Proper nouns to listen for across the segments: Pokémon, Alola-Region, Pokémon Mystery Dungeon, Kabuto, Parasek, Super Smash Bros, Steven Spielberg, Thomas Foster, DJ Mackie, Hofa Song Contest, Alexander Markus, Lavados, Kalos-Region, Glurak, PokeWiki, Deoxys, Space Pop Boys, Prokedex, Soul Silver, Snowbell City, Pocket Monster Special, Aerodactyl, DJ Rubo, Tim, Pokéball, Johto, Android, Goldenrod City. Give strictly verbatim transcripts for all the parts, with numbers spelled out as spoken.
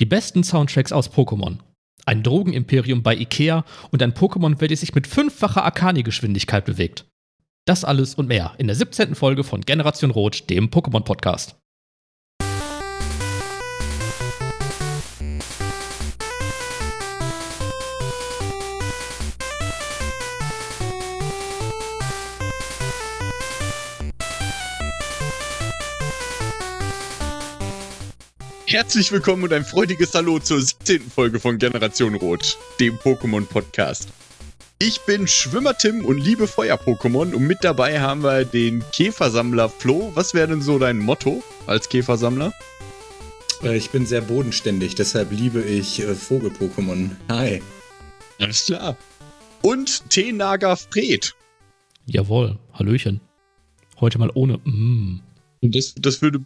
Die besten Soundtracks aus Pokémon. Ein Drogenimperium bei Ikea und ein Pokémon, welches sich mit fünffacher Arcani-Geschwindigkeit bewegt. Das alles und mehr in der siebzehnten Folge von Generation Rot, dem Pokémon-Podcast. Herzlich willkommen und ein freudiges Hallo zur siebzehnten Folge von Generation Rot, dem Pokémon-Podcast. Ich bin Schwimmer Tim und liebe Feuer-Pokémon und mit dabei haben wir den Käfersammler Flo. Was wäre denn so dein Motto als Käfersammler? Ich bin sehr bodenständig, deshalb liebe ich Vogel-Pokémon. Hi. Alles klar. Und T-Nager Fred. Jawohl, Hallöchen. Heute mal ohne mm. Und das, das würde...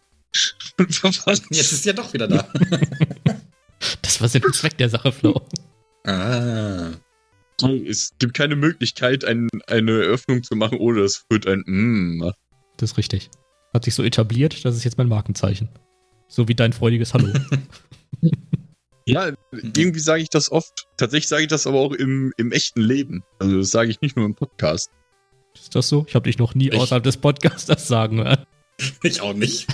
Jetzt ist ja doch wieder da. Das war Sinn und Zweck der Sache, Flo. Ah. Es gibt keine Möglichkeit, ein, eine Eröffnung zu machen, ohne das wird ein mm. Das ist richtig. Hat sich so etabliert, das ist jetzt mein Markenzeichen. So wie dein freudiges Hallo. Ja, irgendwie sage ich das oft. Tatsächlich sage ich das aber auch im, im echten Leben. Also das sage ich nicht nur im Podcast. Ist das so? Ich habe dich noch nie Echt? außerhalb des Podcasts das sagen hören. Ich auch nicht.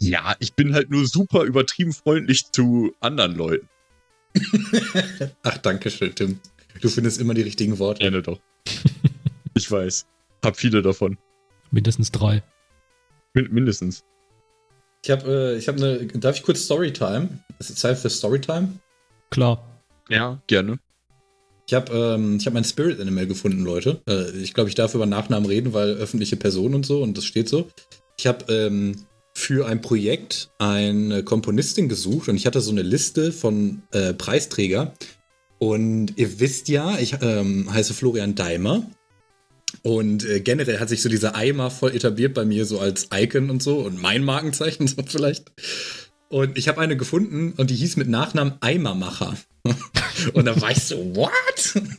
Ja, ich bin halt nur super übertrieben freundlich zu anderen Leuten. Ach, danke schön, Tim. Du findest immer die richtigen Worte. Ja, doch. Ich weiß. Hab viele davon. Mindestens drei. Mind- mindestens. Ich hab, äh, ich hab eine... Darf ich kurz Storytime? Ist es Zeit für Storytime? Klar. Ja, gerne. Ich habe ähm, ich hab mein Spirit Animal gefunden, Leute. Äh, ich glaube, ich darf über Nachnamen reden, weil öffentliche Personen und so, und das steht so. Ich habe ähm, für ein Projekt eine Komponistin gesucht und ich hatte so eine Liste von äh, Preisträger. Und ihr wisst ja, ich ähm, heiße Florian Daimer. Und äh, generell hat sich so dieser Eimer voll etabliert bei mir, so als Icon und so und mein Markenzeichen so vielleicht. Und ich habe eine gefunden und die hieß mit Nachnamen Eimermacher. Und da war ich so, what?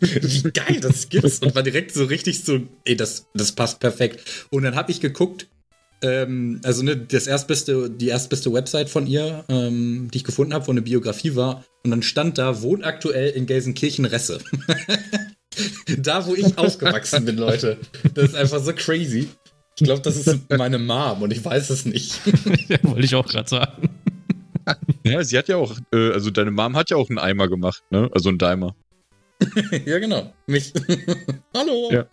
Wie geil, das gibt's. Und war direkt so richtig so, ey, das, das passt perfekt. Und dann habe ich geguckt, ähm, also ne, das erstbeste, die erstbeste Website von ihr, ähm, die ich gefunden habe, wo eine Biografie war. Und dann stand da, wohnt aktuell in Gelsenkirchenresse. Da, wo ich aufgewachsen bin, Leute. Das ist einfach so crazy. Ich glaube, das ist meine Mom und ich weiß es nicht. Ja, wollte ich auch gerade sagen. Ja, sie hat ja auch, äh, also deine Mom hat ja auch einen Eimer gemacht, ne? Also einen Daimer. Ja, genau. Mich. Hallo! Ja.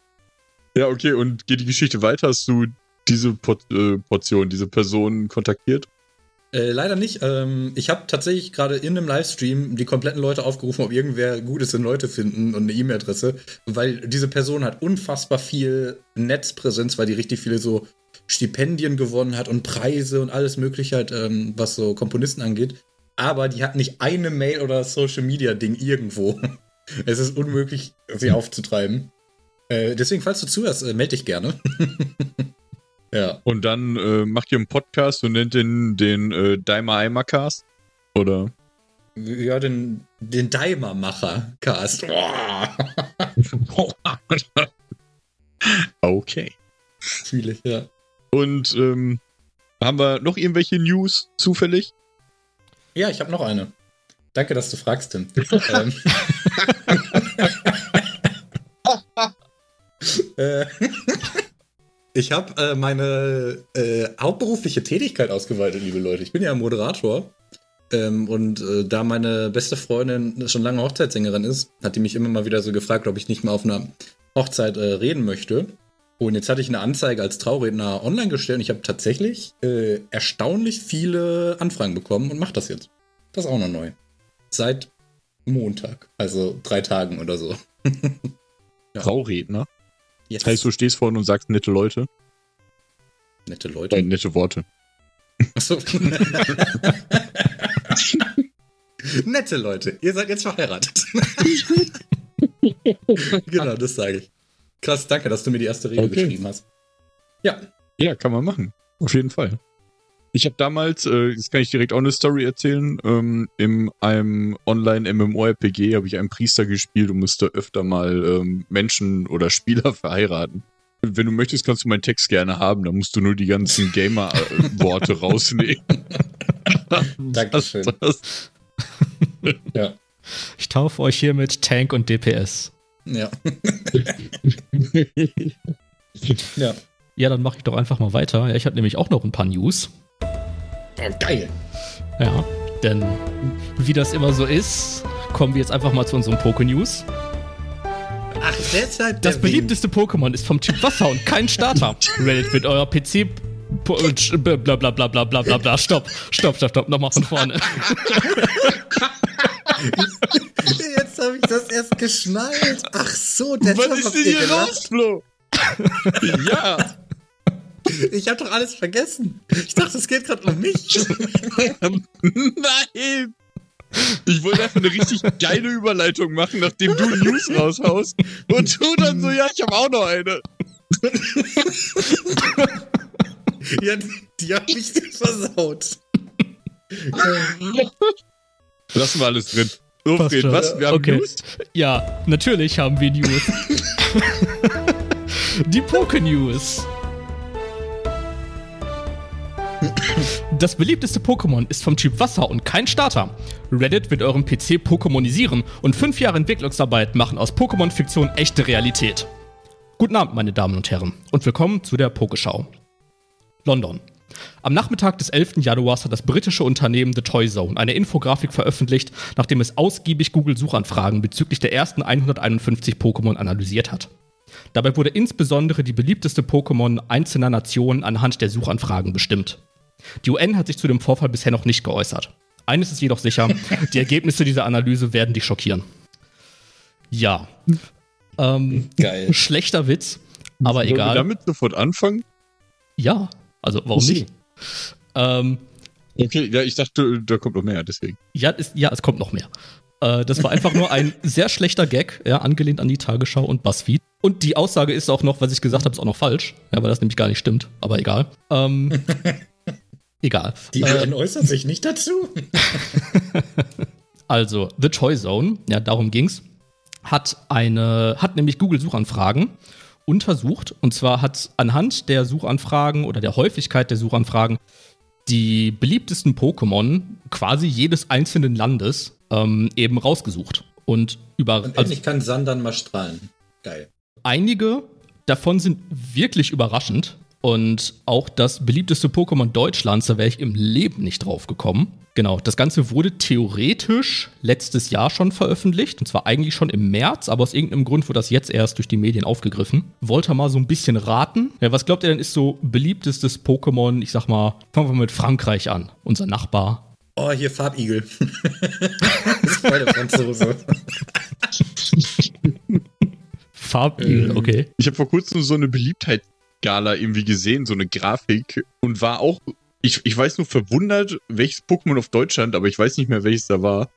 Ja, okay, und geht die Geschichte weiter? Hast du diese Pot- äh, Portion, diese Person kontaktiert? Äh, leider nicht. Ähm, ich habe tatsächlich gerade in einem Livestream die kompletten Leute aufgerufen, ob irgendwer Gutes in Leute finden und eine E-Mail-Adresse, weil diese Person hat unfassbar viel Netzpräsenz, weil die richtig viele so Stipendien gewonnen hat und Preise und alles Mögliche halt, ähm, was so Komponisten angeht. Aber die hat nicht eine Mail oder Social-Media-Ding irgendwo. Es ist unmöglich, sie aufzutreiben. Äh, deswegen, falls du zuhörst, äh, melde dich gerne. Ja. Und dann äh, macht ihr einen Podcast und nennt den, den äh, Daimer-Eimer-Cast? Oder? Ja, den, den Daimer-Macher-Cast. Okay. Fühle ich, ja. Und ähm, haben wir noch irgendwelche News zufällig? Ja, ich habe noch eine. Danke, dass du fragst, Tim. ähm. äh, ich habe äh, meine äh, hauptberufliche Tätigkeit ausgeweitet, liebe Leute. Ich bin ja Moderator. Ähm, und äh, da meine beste Freundin schon lange Hochzeitssängerin ist, hat die mich immer mal wieder so gefragt, ob ich nicht mal auf einer Hochzeit äh, reden möchte. Und jetzt hatte ich eine Anzeige als Trauredner online gestellt und ich habe tatsächlich äh, erstaunlich viele Anfragen bekommen und mache das jetzt. Das ist auch noch neu. Seit Montag, also drei Tagen oder so. Ja. Trauredner? Yes. Heißt, du stehst vorne und sagst nette Leute? Nette Leute? Nein, nette Worte. Achso. Nette Leute, ihr seid jetzt verheiratet. Genau, das sage ich. Krass, danke, dass du mir die erste Regel okay. geschrieben hast. Ja. Ja, kann man machen. Auf jeden Fall. Ich habe damals, äh, jetzt kann ich direkt auch eine Story erzählen, ähm, in einem Online-M M O R P G habe ich einen Priester gespielt und musste öfter mal ähm, Menschen oder Spieler verheiraten. Wenn du möchtest, kannst du meinen Text gerne haben, da musst du nur die ganzen Gamer-Worte rausnehmen. Dankeschön. Das, das. Ja. Ich taufe euch hier mit Tank und D P S. Ja. Ja. Ja, dann mache ich doch einfach mal weiter. Ja, ich habe nämlich auch noch ein paar News. Geil. Ja, denn wie das immer so ist, kommen wir jetzt einfach mal zu unseren Poké-News. Ach, deshalb das beliebteste Pokémon ist vom Typ Wasser und kein Starter. Reddit mit eurer P C... Blablabla, bla, bla, bla, bla, bla. Stopp, stopp, stopp, stopp. Nochmal von vorne. Jetzt habe ich das erst geschnallt. Ach so, der was ist denn hier los, Flo? Ja. Ich habe doch alles vergessen. Ich dachte, es geht gerade um mich. Nein. Ich wollte einfach eine richtig geile Überleitung machen, nachdem du News raushaust. Und du dann so, ja, ich habe auch noch eine. Ja, die hab ich versaut. Lassen wir alles drin. So, Fred, was? Wir haben okay. News? Ja, natürlich haben wir News. Die Poké-News. Das beliebteste Pokémon ist vom Typ Wasser und kein Starter. Reddit wird euren P C Pokémonisieren und fünf Jahre Entwicklungsarbeit machen aus Pokémon-Fiktion echte Realität. Guten Abend, meine Damen und Herren, und willkommen zu der Pokeschau. London. Am Nachmittag des elften Januars hat das britische Unternehmen The Toy Zone eine Infografik veröffentlicht, nachdem es ausgiebig Google-Suchanfragen bezüglich der ersten hunderteinundfünfzig Pokémon analysiert hat. Dabei wurde insbesondere die beliebteste Pokémon einzelner Nationen anhand der Suchanfragen bestimmt. Die U N hat sich zu dem Vorfall bisher noch nicht geäußert. Eines ist jedoch sicher, die Ergebnisse dieser Analyse werden dich schockieren. Ja. Ähm, Geil. Schlechter Witz, aber egal. Sollen wir damit sofort anfangen? Ja. Also, warum nicht? Ähm, okay, ja, ich dachte, da kommt noch mehr, deswegen. Ja, ist, ja es kommt noch mehr. Äh, das war einfach nur ein sehr schlechter Gag, ja, angelehnt an die Tagesschau und BuzzFeed. Und die Aussage ist auch noch, was ich gesagt habe, ist auch noch falsch, ja, weil das nämlich gar nicht stimmt, aber egal. Ähm, egal. Die U N äh, äußert sich nicht dazu. Also, The Toy Zone, ja, darum ging's, hat eine, hat nämlich Google-Suchanfragen untersucht. Und zwar hat anhand der Suchanfragen oder der Häufigkeit der Suchanfragen die beliebtesten Pokémon quasi jedes einzelnen Landes ähm, eben rausgesucht. Und, über, und endlich also, kann Sandern mal strahlen. Geil. Einige davon sind wirklich überraschend. Und auch das beliebteste Pokémon Deutschlands, da wäre ich im Leben nicht drauf gekommen. Genau, das Ganze wurde theoretisch letztes Jahr schon veröffentlicht. Und zwar eigentlich schon im März, aber aus irgendeinem Grund wurde das jetzt erst durch die Medien aufgegriffen. Wollt ihr mal so ein bisschen raten? Ja, was glaubt ihr denn ist so beliebtestes Pokémon? Ich sag mal, fangen wir mit Frankreich an. Unser Nachbar. Oh, hier Farbigel. Das ist voll der Franzose. Farbigel, okay. Ich habe vor kurzem so eine Beliebtheit Gala irgendwie gesehen, so eine Grafik und war auch, ich, ich weiß nur verwundert, welches Pokémon auf Deutschland, aber ich weiß nicht mehr, welches da war.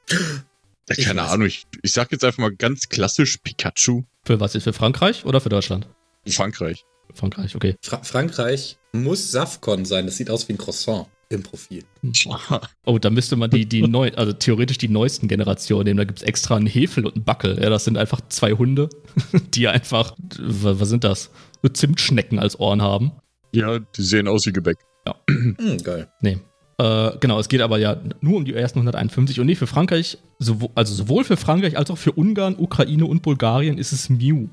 Ja, keine Ahnung, ich, ich sag jetzt einfach mal ganz klassisch Pikachu. Für was ist, für Frankreich oder für Deutschland? Frankreich. Frankreich, okay. Fra- Frankreich muss Safcon sein, das sieht aus wie ein Croissant im Profil. Oh, da müsste man die, die neu, also theoretisch die neuesten Generationen nehmen, da gibt's extra einen Hefel und einen Backel. Ja, das sind einfach zwei Hunde, die einfach, was sind das? Zimtschnecken als Ohren haben. Ja, die sehen aus wie Gebäck. Ja. Mm, geil. Nee. Äh, genau, es geht aber ja nur um die ersten hunderteinundfünfzig und nee, für Frankreich, sowohl, also sowohl für Frankreich als auch für Ungarn, Ukraine und Bulgarien ist es Mew.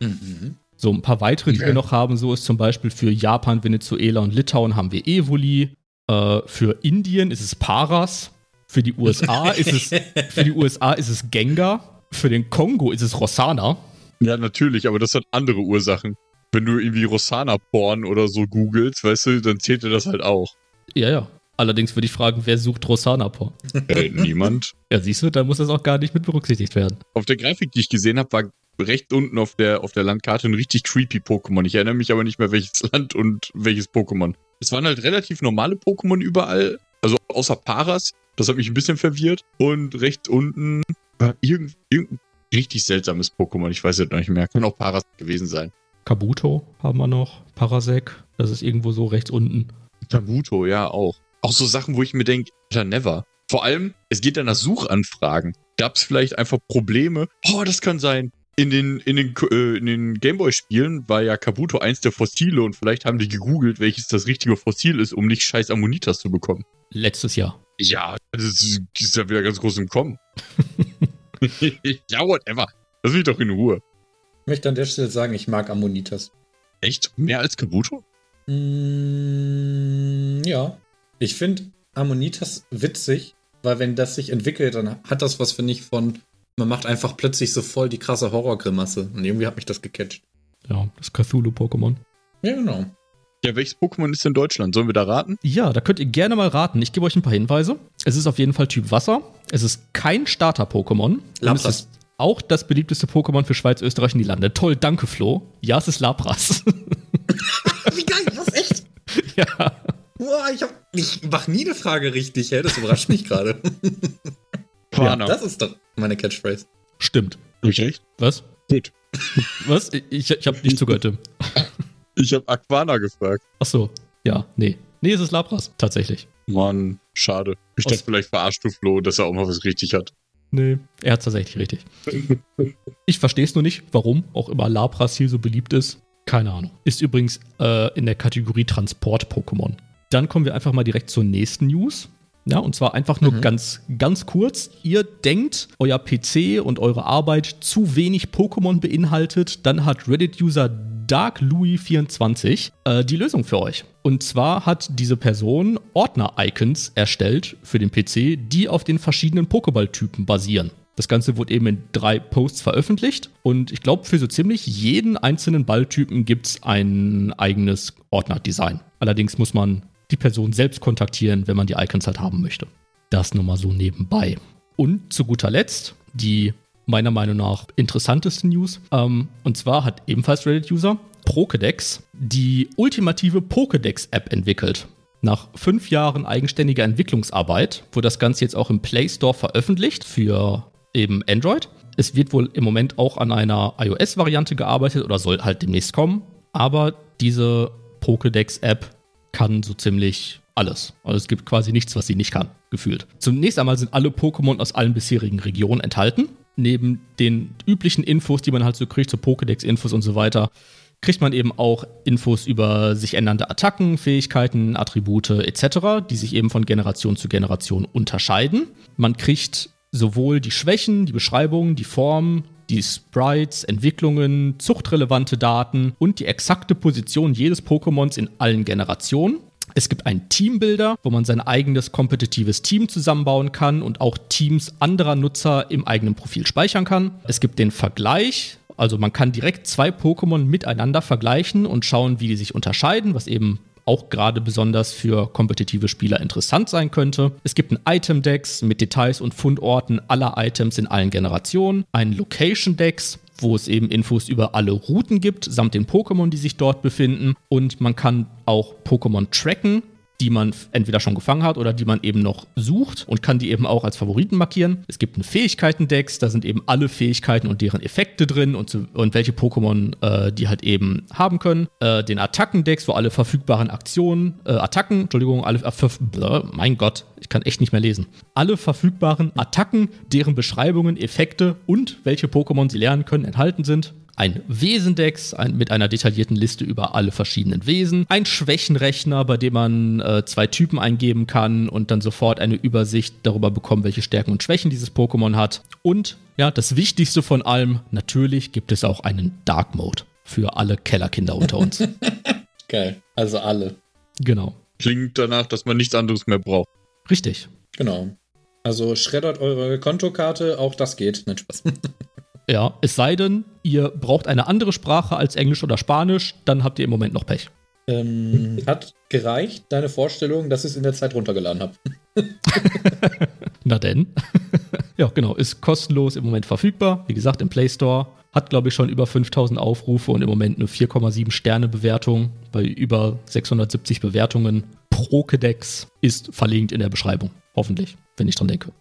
Mhm. So ein paar weitere, die ja. wir noch haben, so ist zum Beispiel für Japan, Venezuela und Litauen haben wir Evoli, äh, für Indien ist es Paras, für die U S A ist es für die U S A ist es Gengar, für den Kongo ist es Rossana. Ja, natürlich, aber das hat andere Ursachen. Wenn du irgendwie Rossana-Porn oder so googelst, weißt du, dann zählt dir das halt auch. Ja, ja. Allerdings würde ich fragen, wer sucht Rossana-Porn? Äh, niemand. Ja, siehst du, da muss das auch gar nicht mit berücksichtigt werden. Auf der Grafik, die ich gesehen habe, war rechts unten auf der, auf der Landkarte ein richtig creepy Pokémon. Ich erinnere mich aber nicht mehr, welches Land und welches Pokémon. Es waren halt relativ normale Pokémon überall, also außer Paras. Das hat mich ein bisschen verwirrt. Und rechts unten war irgend, irgendein richtig seltsames Pokémon. Ich weiß es noch nicht mehr. Kann auch Paras gewesen sein. Kabuto haben wir noch, Parasek, das ist irgendwo so rechts unten. Kabuto, ja, auch. Auch so Sachen, wo ich mir denke, Alter, never. Vor allem, es geht dann nach Suchanfragen. Gab es vielleicht einfach Probleme? Oh, das kann sein. In den, in den, äh, in den Gameboy-Spielen war ja Kabuto eins der Fossile und vielleicht haben die gegoogelt, welches das richtige Fossil ist, um nicht scheiß Ammonitas zu bekommen. Letztes Jahr. Ja, das ist, das ist ja wieder ganz groß im Kommen. Ja, whatever. Lass mich doch in Ruhe. Ich möchte an der Stelle sagen, ich mag Ammonitas. Echt? Mehr als Kabuto? Mm, ja. Ich finde Ammonitas witzig, weil wenn das sich entwickelt, dann hat das was, finde ich, von man macht einfach plötzlich so voll die krasse Horrorgrimasse. Und irgendwie hat mich das gecatcht. Ja, das Cthulhu-Pokémon. Ja, genau. Ja, welches Pokémon ist in Deutschland? Sollen wir da raten? Ja, da könnt ihr gerne mal raten. Ich gebe euch ein paar Hinweise. Es ist auf jeden Fall Typ Wasser. Es ist kein Starter-Pokémon. Lapras. Es ist auch das beliebteste Pokémon für Schweiz, Österreich und die Lande. Toll, danke, Flo. Ja, es ist Lapras. Wie geil, was? Echt? Ja. Boah, ich, hab, ich mach nie eine Frage richtig, hä? Das überrascht mich gerade. Ja, das ist doch meine Catchphrase. Stimmt. Nicht recht? Was? Gut. Was? Ich, ich hab nicht zugehört. Ich habe Aquana gefragt. Ach so, ja, nee. Nee, es ist Lapras, tatsächlich. Mann, schade. Ich dachte, vielleicht verarscht du Flo, dass er auch mal was richtig hat. Nee, er hat's tatsächlich richtig. Ich verstehe es nur nicht, warum auch immer Lapras hier so beliebt ist. Keine Ahnung. Ist übrigens äh, in der Kategorie Transport-Pokémon. Dann kommen wir einfach mal direkt zur nächsten News. Ja, und zwar einfach nur mhm. ganz, ganz kurz. Ihr denkt, euer P C und eure Arbeit zu wenig Pokémon beinhaltet, dann hat Reddit-User Dark Louis vierundzwanzig äh, die Lösung für euch. Und zwar hat diese Person Ordner-Icons erstellt für den P C, die auf den verschiedenen Pokéball-Typen basieren. Das Ganze wurde eben in drei Posts veröffentlicht und ich glaube, für so ziemlich jeden einzelnen Balltypen gibt es ein eigenes Ordner-Design. Allerdings muss man die Person selbst kontaktieren, wenn man die Icons halt haben möchte. Das nur mal so nebenbei. Und zu guter Letzt die meiner Meinung nach interessanteste News. Ähm, und zwar hat ebenfalls Reddit-User Prokedex die ultimative Pokédex-App entwickelt. Nach fünf Jahren eigenständiger Entwicklungsarbeit wurde das Ganze jetzt auch im Play Store veröffentlicht für eben Android. Es wird wohl im Moment auch an einer iOS-Variante gearbeitet oder soll halt demnächst kommen. Aber diese Pokédex-App kann so ziemlich alles. Also es gibt quasi nichts, was sie nicht kann, gefühlt. Zunächst einmal sind alle Pokémon aus allen bisherigen Regionen enthalten. Neben den üblichen Infos, die man halt so kriegt, so Pokédex-Infos und so weiter, kriegt man eben auch Infos über sich ändernde Attacken, Fähigkeiten, Attribute et cetera, die sich eben von Generation zu Generation unterscheiden. Man kriegt sowohl die Schwächen, die Beschreibungen, die Formen, die Sprites, Entwicklungen, zuchtrelevante Daten und die exakte Position jedes Pokémons in allen Generationen. Es gibt einen Teambuilder, wo man sein eigenes kompetitives Team zusammenbauen kann und auch Teams anderer Nutzer im eigenen Profil speichern kann. Es gibt den Vergleich, also man kann direkt zwei Pokémon miteinander vergleichen und schauen, wie die sich unterscheiden, was eben auch gerade besonders für kompetitive Spieler interessant sein könnte. Es gibt ein Item-Dex mit Details und Fundorten aller Items in allen Generationen, einen Location-Dex, wo es eben Infos über alle Routen gibt, samt den Pokémon, die sich dort befinden. Und man kann auch Pokémon tracken, die man entweder schon gefangen hat oder die man eben noch sucht und kann die eben auch als Favoriten markieren. Es gibt einen Fähigkeiten-Dex, da sind eben alle Fähigkeiten und deren Effekte drin und, zu, und welche Pokémon äh, die halt eben haben können. Äh, den Attacken-Dex, wo alle verfügbaren Aktionen, äh, Attacken, Entschuldigung, alle, äh, mein Gott, ich kann echt nicht mehr lesen. Alle verfügbaren Attacken, deren Beschreibungen, Effekte und welche Pokémon sie lernen können, enthalten sind. Ein Wesendex ein, mit einer detaillierten Liste über alle verschiedenen Wesen. Ein Schwächenrechner, bei dem man äh, zwei Typen eingeben kann und dann sofort eine Übersicht darüber bekommt, welche Stärken und Schwächen dieses Pokémon hat. Und ja, das Wichtigste von allem, natürlich gibt es auch einen Dark Mode für alle Kellerkinder unter uns. Geil, also alle. Genau. Klingt danach, dass man nichts anderes mehr braucht. Richtig. Genau. Also schreddert eure Kontokarte, auch das geht. Nein, Spaß. Ja, es sei denn, ihr braucht eine andere Sprache als Englisch oder Spanisch, dann habt ihr im Moment noch Pech. Ähm, hat gereicht, deine Vorstellung, dass ich es in der Zeit runtergeladen habe. Na denn. Ja, genau, ist kostenlos im Moment verfügbar. Wie gesagt, im Play Store. Hat, glaube ich, schon über fünftausend Aufrufe und im Moment eine vier Komma sieben Sterne Bewertung bei über sechshundertsiebzig Bewertungen. Prokedex ist verlinkt in der Beschreibung. Hoffentlich, wenn ich dran denke.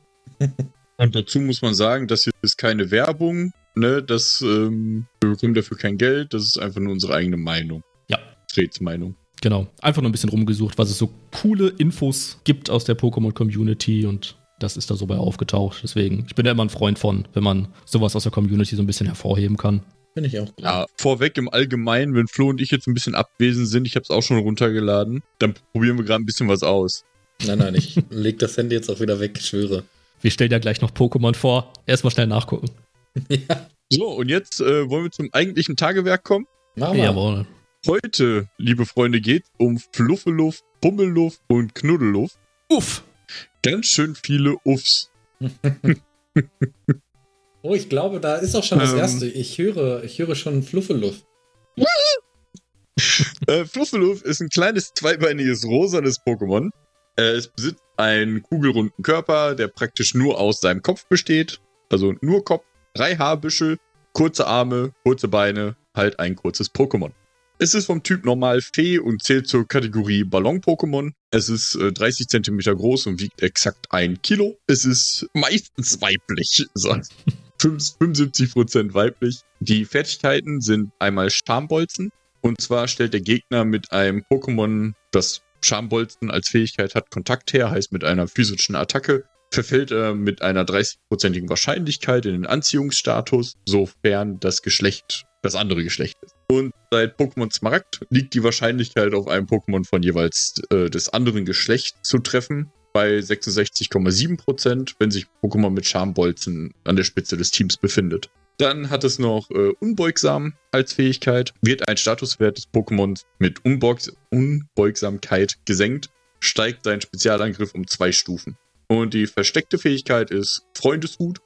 Und dazu muss man sagen, das hier ist keine Werbung, ne? Das, ähm, wir bekommen dafür kein Geld, das ist einfach nur unsere eigene Meinung. Ja. Freds Meinung. Genau, einfach nur ein bisschen rumgesucht, was es so coole Infos gibt aus der Pokémon-Community und das ist da so bei aufgetaucht. Deswegen, ich bin da immer ein Freund von, wenn man sowas aus der Community so ein bisschen hervorheben kann. Finde ich auch. Ja, vorweg im Allgemeinen, wenn Flo und ich jetzt ein bisschen abwesend sind, ich habe es auch schon runtergeladen, dann probieren wir gerade ein bisschen was aus. Nein, nein, ich leg das Handy jetzt auch wieder weg, ich schwöre. Wir stellen ja gleich noch Pokémon vor. Erstmal schnell nachgucken. Ja. So, und jetzt äh, wollen wir zum eigentlichen Tagewerk kommen. Machen wir. Jawohl. Heute, liebe Freunde, geht es um Fluffeluff, Pummeluff und Knuddeluff. Uff! Ganz schön viele Uffs. Oh, ich glaube, da ist auch schon das ähm, Erste. Ich höre, ich höre schon Fluffeluff. äh, Fluffeluff ist ein kleines, zweibeiniges, rosanes Pokémon. Äh, es besitzt einen kugelrunden Körper, der praktisch nur aus seinem Kopf besteht. Also nur Kopf, drei Haarbüschel, kurze Arme, kurze Beine, halt ein kurzes Pokémon. Es ist vom Typ normal Fee und zählt zur Kategorie Ballon-Pokémon. Es ist äh, dreißig Zentimeter groß und wiegt exakt ein Kilo. Es ist meistens weiblich, fünfundsiebzig Prozent weiblich. Die Fertigkeiten sind einmal Schambolzen. Und zwar stellt der Gegner mit einem Pokémon, das Schambolzen als Fähigkeit hat, Kontakt her, heißt mit einer physischen Attacke. Verfällt er mit einer dreißig-prozentigen Wahrscheinlichkeit in den Anziehungsstatus, sofern das Geschlecht das andere Geschlecht ist. Und seit Pokémon Smaragd liegt die Wahrscheinlichkeit auf einem Pokémon von jeweils äh, des anderen Geschlechts zu treffen bei sechsundsechzig Komma sieben Prozent, wenn sich Pokémon mit Schambolzen an der Spitze des Teams befindet. Dann hat es noch äh, Unbeugsam als Fähigkeit. Wird ein Statuswert des Pokémons mit Unbeugs- Unbeugsamkeit gesenkt, steigt sein Spezialangriff um zwei Stufen. Und die versteckte Fähigkeit ist Freundeshut.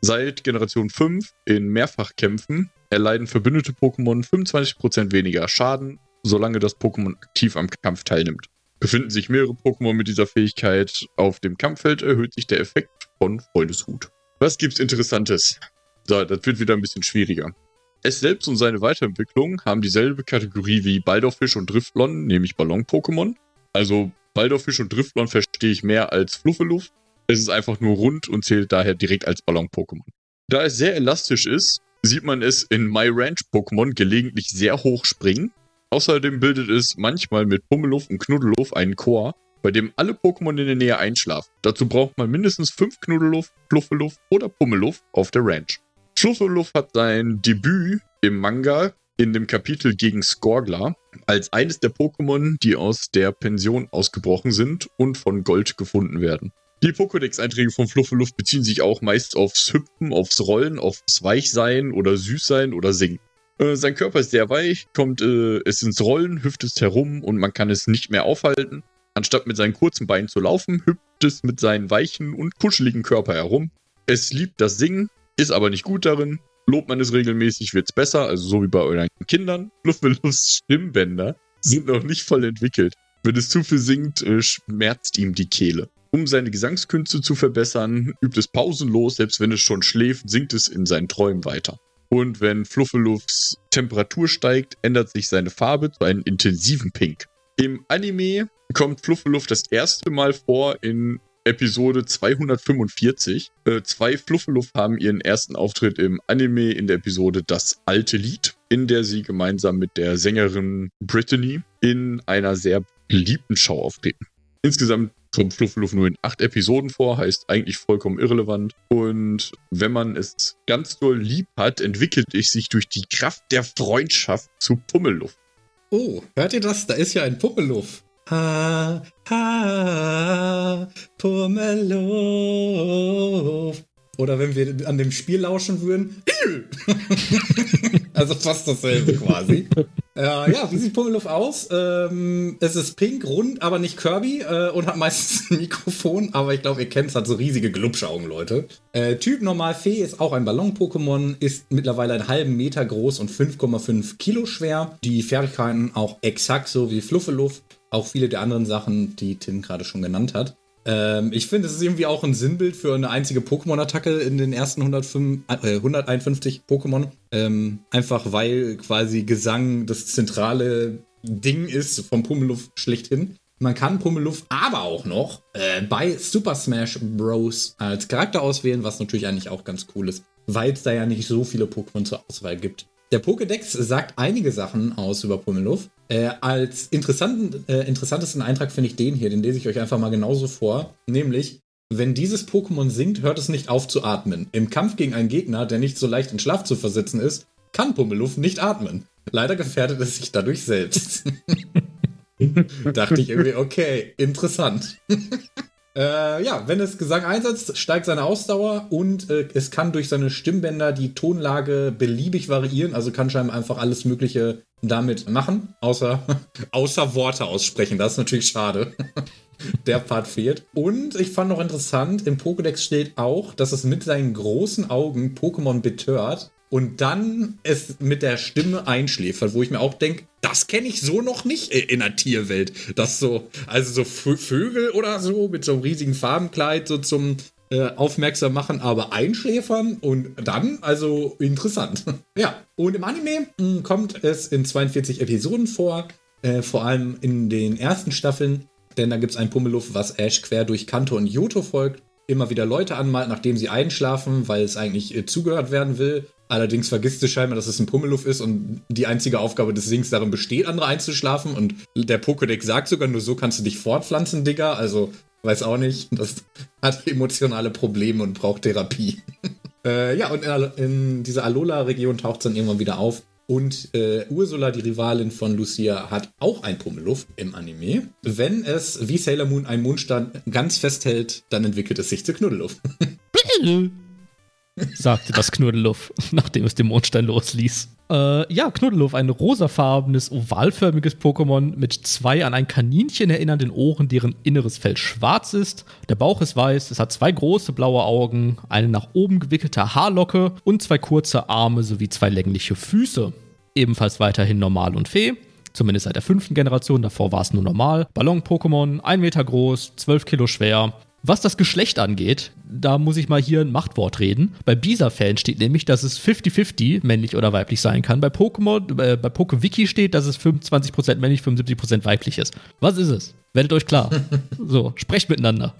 Seit Generation fünf in Mehrfachkämpfen erleiden verbündete Pokémon fünfundzwanzig Prozent weniger Schaden, solange das Pokémon aktiv am Kampf teilnimmt. Befinden sich mehrere Pokémon mit dieser Fähigkeit auf dem Kampffeld, erhöht sich der Effekt von Freundeshut. Was gibt's Interessantes? So, das wird wieder ein bisschen schwieriger. Es selbst und seine Weiterentwicklung haben dieselbe Kategorie wie Baldorfisch und Driftlon, nämlich Ballon-Pokémon. Also Baldorfisch und Driftlon verstehe ich mehr als Fluffeluff. Es ist einfach nur rund und zählt daher direkt als Ballon-Pokémon. Da es sehr elastisch ist, sieht man es in My Ranch-Pokémon gelegentlich sehr hoch springen. Außerdem bildet es manchmal mit Pummeluff und Knuddeluff einen Chor, bei dem alle Pokémon in der Nähe einschlafen. Dazu braucht man mindestens fünf Knuddeluff, Fluffeluff oder Pummeluff auf der Ranch. Fluffeluff hat sein Debüt im Manga in dem Kapitel gegen Skorgla als eines der Pokémon, die aus der Pension ausgebrochen sind und von Gold gefunden werden. Die Pokédex-Einträge von Fluffeluff beziehen sich auch meist aufs Hüpfen, aufs Rollen, aufs Weichsein oder Süßsein oder Singen. Äh, sein Körper ist sehr weich, kommt äh, es ins Rollen, hüpft es herum und man kann es nicht mehr aufhalten. Anstatt mit seinen kurzen Beinen zu laufen, hüpft es mit seinem weichen und kuscheligen Körper herum. Es liebt das Singen, ist aber nicht gut darin. Lobt man es regelmäßig, wird es besser, also so wie bei euren Kindern. Fluffeluffs Stimmbänder sind noch nicht voll entwickelt. Wenn es zu viel singt, äh, schmerzt ihm die Kehle. Um seine Gesangskünste zu verbessern, übt es pausenlos, selbst wenn es schon schläft, singt es in seinen Träumen weiter. Und wenn Fluffeluffs Temperatur steigt, ändert sich seine Farbe zu einem intensiven Pink. Im Anime kommt Fluffeluff das erste Mal vor in Episode zweihundertfünfundvierzig. Äh, zwei Fluffeluff haben ihren ersten Auftritt im Anime in der Episode Das alte Lied, in der sie gemeinsam mit der Sängerin Brittany in einer sehr beliebten Show auftreten. Insgesamt kommt Fluffeluff nur in acht Episoden vor, heißt eigentlich vollkommen irrelevant. Und wenn man es ganz doll lieb hat, entwickelt es sich durch die Kraft der Freundschaft zu Pummeluff. Oh, hört ihr das? Da ist ja ein Pummeluff. Ha, ha, Pummeluff. Oder wenn wir an dem Spiel lauschen würden. Also fast dasselbe quasi. Äh, ja, wie sieht Pummeluff aus? Ähm, es ist pink, rund, aber nicht Kirby äh, und hat meistens ein Mikrofon, aber ich glaube, ihr kennt es, hat so riesige Glubschaugen, Leute. Äh, Typ normal Fee ist auch ein Ballon-Pokémon, ist mittlerweile einen halben Meter groß und fünf Komma fünf Kilo schwer. Die Fertigkeiten auch exakt so wie Fluffeluff, auch viele der anderen Sachen, die Tim gerade schon genannt hat. Ähm, ich finde, es ist irgendwie auch ein Sinnbild für eine einzige Pokémon-Attacke in den ersten hundertfünf, äh, hunderteinundfünfzig Pokémon. Ähm, einfach weil quasi Gesang das zentrale Ding ist vom Pummeluff schlechthin. Man kann Pummeluff aber auch noch äh, bei Super Smash Bros. Als Charakter auswählen, was natürlich eigentlich auch ganz cool ist, weil es da ja nicht so viele Pokémon zur Auswahl gibt. Der Pokédex sagt einige Sachen aus über Pummeluff. Äh, als interessanten, äh, interessantesten Eintrag finde ich den hier, den lese ich euch einfach mal genauso vor. Nämlich, wenn dieses Pokémon singt, hört es nicht auf zu atmen. Im Kampf gegen einen Gegner, der nicht so leicht in Schlaf zu versetzen ist, kann Pummeluff nicht atmen. Leider gefährdet es sich dadurch selbst. Dachte ich irgendwie, okay, interessant. Äh, ja, wenn es Gesang einsetzt, steigt seine Ausdauer und äh, es kann durch seine Stimmbänder die Tonlage beliebig variieren, also kann scheinbar einfach alles Mögliche damit machen, außer, außer Worte aussprechen, das ist natürlich schade. Der Part fehlt. Und ich fand noch interessant, im Pokédex steht auch, dass es mit seinen großen Augen Pokémon betört und dann es mit der Stimme einschläfert, wo ich mir auch denke, das kenne ich so noch nicht in der Tierwelt. Das so, also so Vögel oder so mit so einem riesigen Farbenkleid so zum äh, Aufmerksam machen, aber einschläfern und dann, also interessant. Ja, und im Anime mh, kommt es in zweiundvierzig Episoden vor, äh, vor allem in den ersten Staffeln, denn da gibt es ein Pummeluff, was Ash quer durch Kanto und Johto folgt, immer wieder Leute anmalt, nachdem sie einschlafen, weil es eigentlich äh, zugehört werden will. Allerdings vergisst sie scheinbar, dass es ein Pummeluff ist und die einzige Aufgabe des Dings darin besteht, andere einzuschlafen. Und der Pokédex sagt sogar, nur so kannst du dich fortpflanzen, Digga. Also, weiß auch nicht. Das hat emotionale Probleme und braucht Therapie. äh, ja, und in, in dieser Alola-Region taucht es dann irgendwann wieder auf. Und äh, Ursula, die Rivalin von Lucia, hat auch ein Pummeluff im Anime. Wenn es, wie Sailor Moon, einen Mondstern ganz festhält, dann entwickelt es sich zu Knuddeluff. Sagte das Knuddeluff, nachdem es den Mondstein losließ. Äh, ja, Knuddeluff, ein rosafarbenes, ovalförmiges Pokémon mit zwei an ein Kaninchen erinnernden Ohren, deren inneres Fell schwarz ist. Der Bauch ist weiß, es hat zwei große blaue Augen, eine nach oben gewickelte Haarlocke und zwei kurze Arme sowie zwei längliche Füße. Ebenfalls weiterhin normal und Fee. Zumindest seit der fünften Generation, davor war es nur normal. Ballon-Pokémon, ein Meter groß, zwölf Kilo schwer. Was das Geschlecht angeht, da muss ich mal hier ein Machtwort reden. Bei Bisa-Fan steht nämlich, dass es fünfzig fünfzig männlich oder weiblich sein kann. Bei Pokémon, äh, bei PokeWiki steht, dass es fünfundzwanzig Prozent männlich, fünfundsiebzig Prozent weiblich ist. Was ist es? Werdet euch klar. So, sprecht miteinander.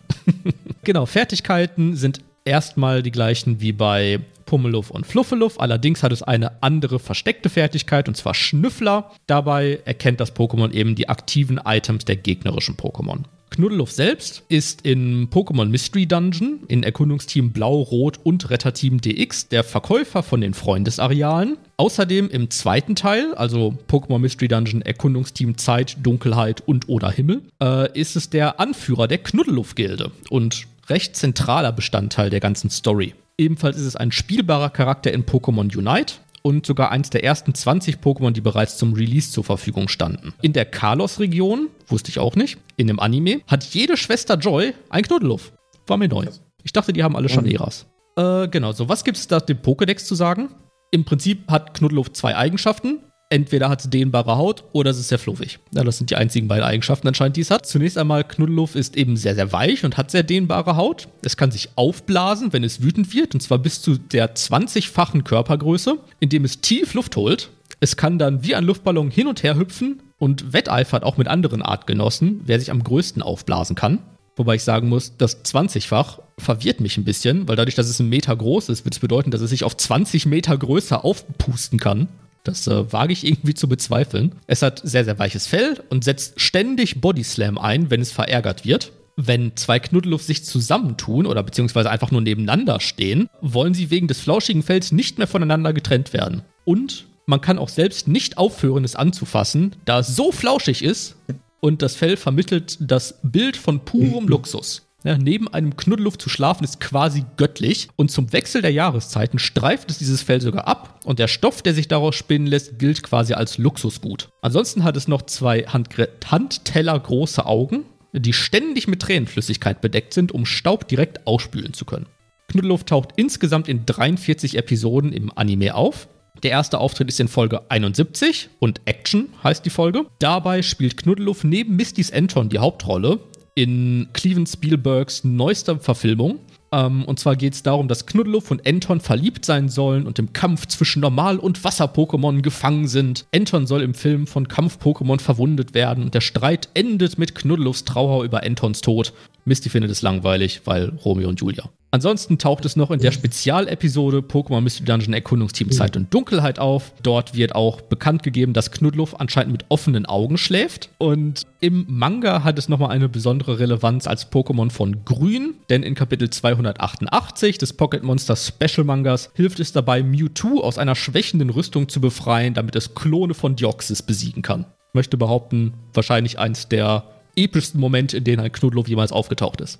Genau, Fertigkeiten sind erstmal die gleichen wie bei Pummeluff und Fluffeluff. Allerdings hat es eine andere versteckte Fertigkeit, und zwar Schnüffler. Dabei erkennt das Pokémon eben die aktiven Items der gegnerischen Pokémon. Knuddeluff selbst ist in Pokémon Mystery Dungeon, in Erkundungsteam Blau, Rot und Retterteam D X der Verkäufer von den Freundesarealen. Außerdem im zweiten Teil, also Pokémon Mystery Dungeon, Erkundungsteam Zeit, Dunkelheit und oder Himmel, äh, ist es der Anführer der Knuddeluff-Gilde und recht zentraler Bestandteil der ganzen Story. Ebenfalls ist es ein spielbarer Charakter in Pokémon Unite und sogar eins der ersten zwanzig Pokémon, die bereits zum Release zur Verfügung standen. In der Kalos-Region, wusste ich auch nicht, in dem Anime, hat jede Schwester Joy ein Knuddeluff. War mir neu. Ich dachte, die haben alle schon Eras. Äh, genau, so was gibt's da dem Pokédex zu sagen? Im Prinzip hat Knuddeluff zwei Eigenschaften. Entweder hat es dehnbare Haut oder es ist sehr fluffig. Ja, das sind die einzigen beiden Eigenschaften anscheinend, die es hat. Zunächst einmal, Knuddeluff ist eben sehr, sehr weich und hat sehr dehnbare Haut. Es kann sich aufblasen, wenn es wütend wird, und zwar bis zu der zwanzigfachen Körpergröße, indem es tief Luft holt. Es kann dann wie ein Luftballon hin und her hüpfen und wetteifert auch mit anderen Artgenossen, wer sich am größten aufblasen kann. Wobei ich sagen muss, das zwanzigfach verwirrt mich ein bisschen, weil dadurch, dass es einen Meter groß ist, wird es bedeuten, dass es sich auf zwanzig Meter größer aufpusten kann. Das äh, wage ich irgendwie zu bezweifeln. Es hat sehr, sehr weiches Fell und setzt ständig Bodyslam ein, wenn es verärgert wird. Wenn zwei Knuddeluff sich zusammentun oder beziehungsweise einfach nur nebeneinander stehen, wollen sie wegen des flauschigen Fells nicht mehr voneinander getrennt werden. Und man kann auch selbst nicht aufhören, es anzufassen, da es so flauschig ist, und das Fell vermittelt das Bild von purem Luxus. Ja, neben einem Knuddeluff zu schlafen ist quasi göttlich, und zum Wechsel der Jahreszeiten streift es dieses Fell sogar ab, und der Stoff, der sich daraus spinnen lässt, gilt quasi als Luxusgut. Ansonsten hat es noch zwei Handgre- Handteller große Augen, die ständig mit Tränenflüssigkeit bedeckt sind, um Staub direkt ausspülen zu können. Knuddeluff taucht insgesamt in dreiundvierzig Episoden im Anime auf. Der erste Auftritt ist in Folge einundsiebzig und Action heißt die Folge. Dabei spielt Knuddeluff neben Mistys Anton die Hauptrolle in Steven Spielbergs neuester Verfilmung. Ähm, und zwar geht es darum, dass Knuddeluff und Anton verliebt sein sollen und im Kampf zwischen Normal- und Wasser-Pokémon gefangen sind. Anton soll im Film von Kampf-Pokémon verwundet werden und der Streit endet mit Knuddeluffs Trauer über Antons Tod. Misty findet es langweilig, weil Romeo und Julia. Ansonsten taucht es noch in der Spezialepisode Pokémon Mystery Dungeon Erkundungsteam Zeit und Dunkelheit auf. Dort wird auch bekannt gegeben, dass Knuddeluff anscheinend mit offenen Augen schläft. Und im Manga hat es nochmal eine besondere Relevanz als Pokémon von Grün. Denn in Kapitel zweihundertachtundachtzig des Pocket Monster Special Mangas hilft es dabei, Mewtwo aus einer schwächenden Rüstung zu befreien, damit es Klone von Deoxys besiegen kann. möchte behaupten, wahrscheinlich eins der epischsten Momente, in denen ein Knuddeluff jemals aufgetaucht ist.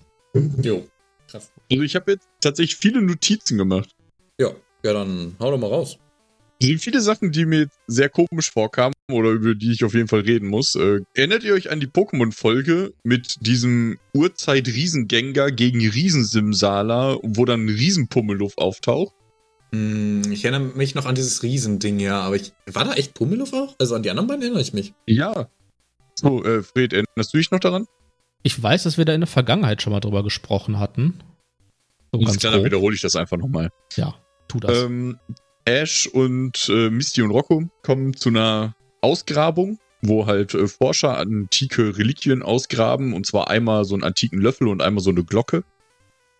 Jo, krass. Also ich habe jetzt tatsächlich viele Notizen gemacht. Ja, ja, dann hau doch mal raus. Es sind viele Sachen, die mir sehr komisch vorkamen oder über die ich auf jeden Fall reden muss. Äh, erinnert ihr euch an die Pokémon-Folge mit diesem Urzeit-Riesengengar gegen Riesensimsala, wo dann ein Riesen-Pummeluff auftaucht? Ich erinnere mich noch an dieses Riesending, ja, aber ich, war da echt Pummeluff auch? Also an die anderen beiden erinnere ich mich. Ja. So, äh, Fred, erinnerst du dich noch daran? Ich weiß, dass wir da in der Vergangenheit schon mal drüber gesprochen hatten. So ganz klar, dann wiederhole ich das einfach nochmal. Ja, tu das. Ähm, Ash und äh, Misty und Rocco kommen zu einer Ausgrabung, wo halt äh, Forscher antike Reliquien ausgraben, und zwar einmal so einen antiken Löffel und einmal so eine Glocke.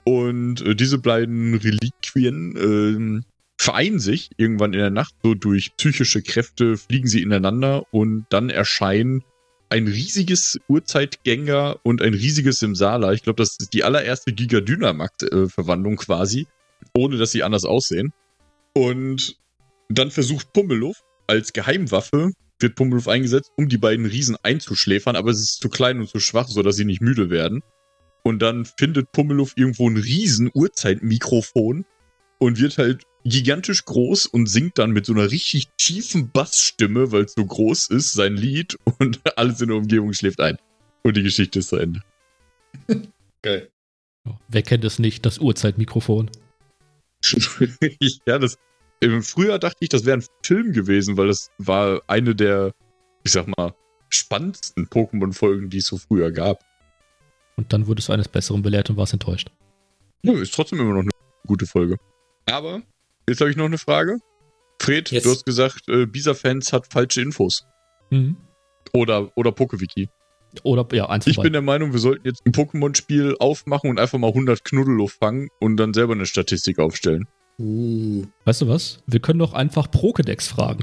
Und äh, diese beiden Reliquien äh, vereinen sich irgendwann in der Nacht, so durch psychische Kräfte fliegen sie ineinander, und dann erscheinen ein riesiges Urzeitgengar und ein riesiges Simsala. Ich glaube, das ist die allererste Giga-Dynamax-Verwandlung quasi, ohne dass sie anders aussehen. Und dann versucht Pummeluff, als Geheimwaffe wird Pummeluff eingesetzt, um die beiden Riesen einzuschläfern, aber es ist zu klein und zu schwach, sodass sie nicht müde werden. Und dann findet Pummeluff irgendwo ein Riesen-Urzeitmikrofon und wird halt gigantisch groß und singt dann mit so einer richtig tiefen Bassstimme, weil es so groß ist, sein Lied, und alles in der Umgebung schläft ein. Und die Geschichte ist zu Ende. Geil. Wer kennt es nicht, das Urzeitmikrofon? Ja, das. Früher dachte ich, das wäre ein Film gewesen, weil das war eine der, ich sag mal, spannendsten Pokémon-Folgen, die es so früher gab. Und dann wurdest du eines Besseren belehrt und warst enttäuscht. Nö, ja, ist trotzdem immer noch eine gute Folge. Aber jetzt habe ich noch eine Frage. Fred, yes. Du hast gesagt, äh, Bisa-Fans hat falsche Infos. Mhm. Oder, oder PokeWiki. Oder, ja, eins Ich vorbei. bin der Meinung, wir sollten jetzt ein Pokémon-Spiel aufmachen und einfach mal hundert Knuddeluff fangen und dann selber eine Statistik aufstellen. Uh. Weißt du was? Wir können doch einfach Prokedex fragen.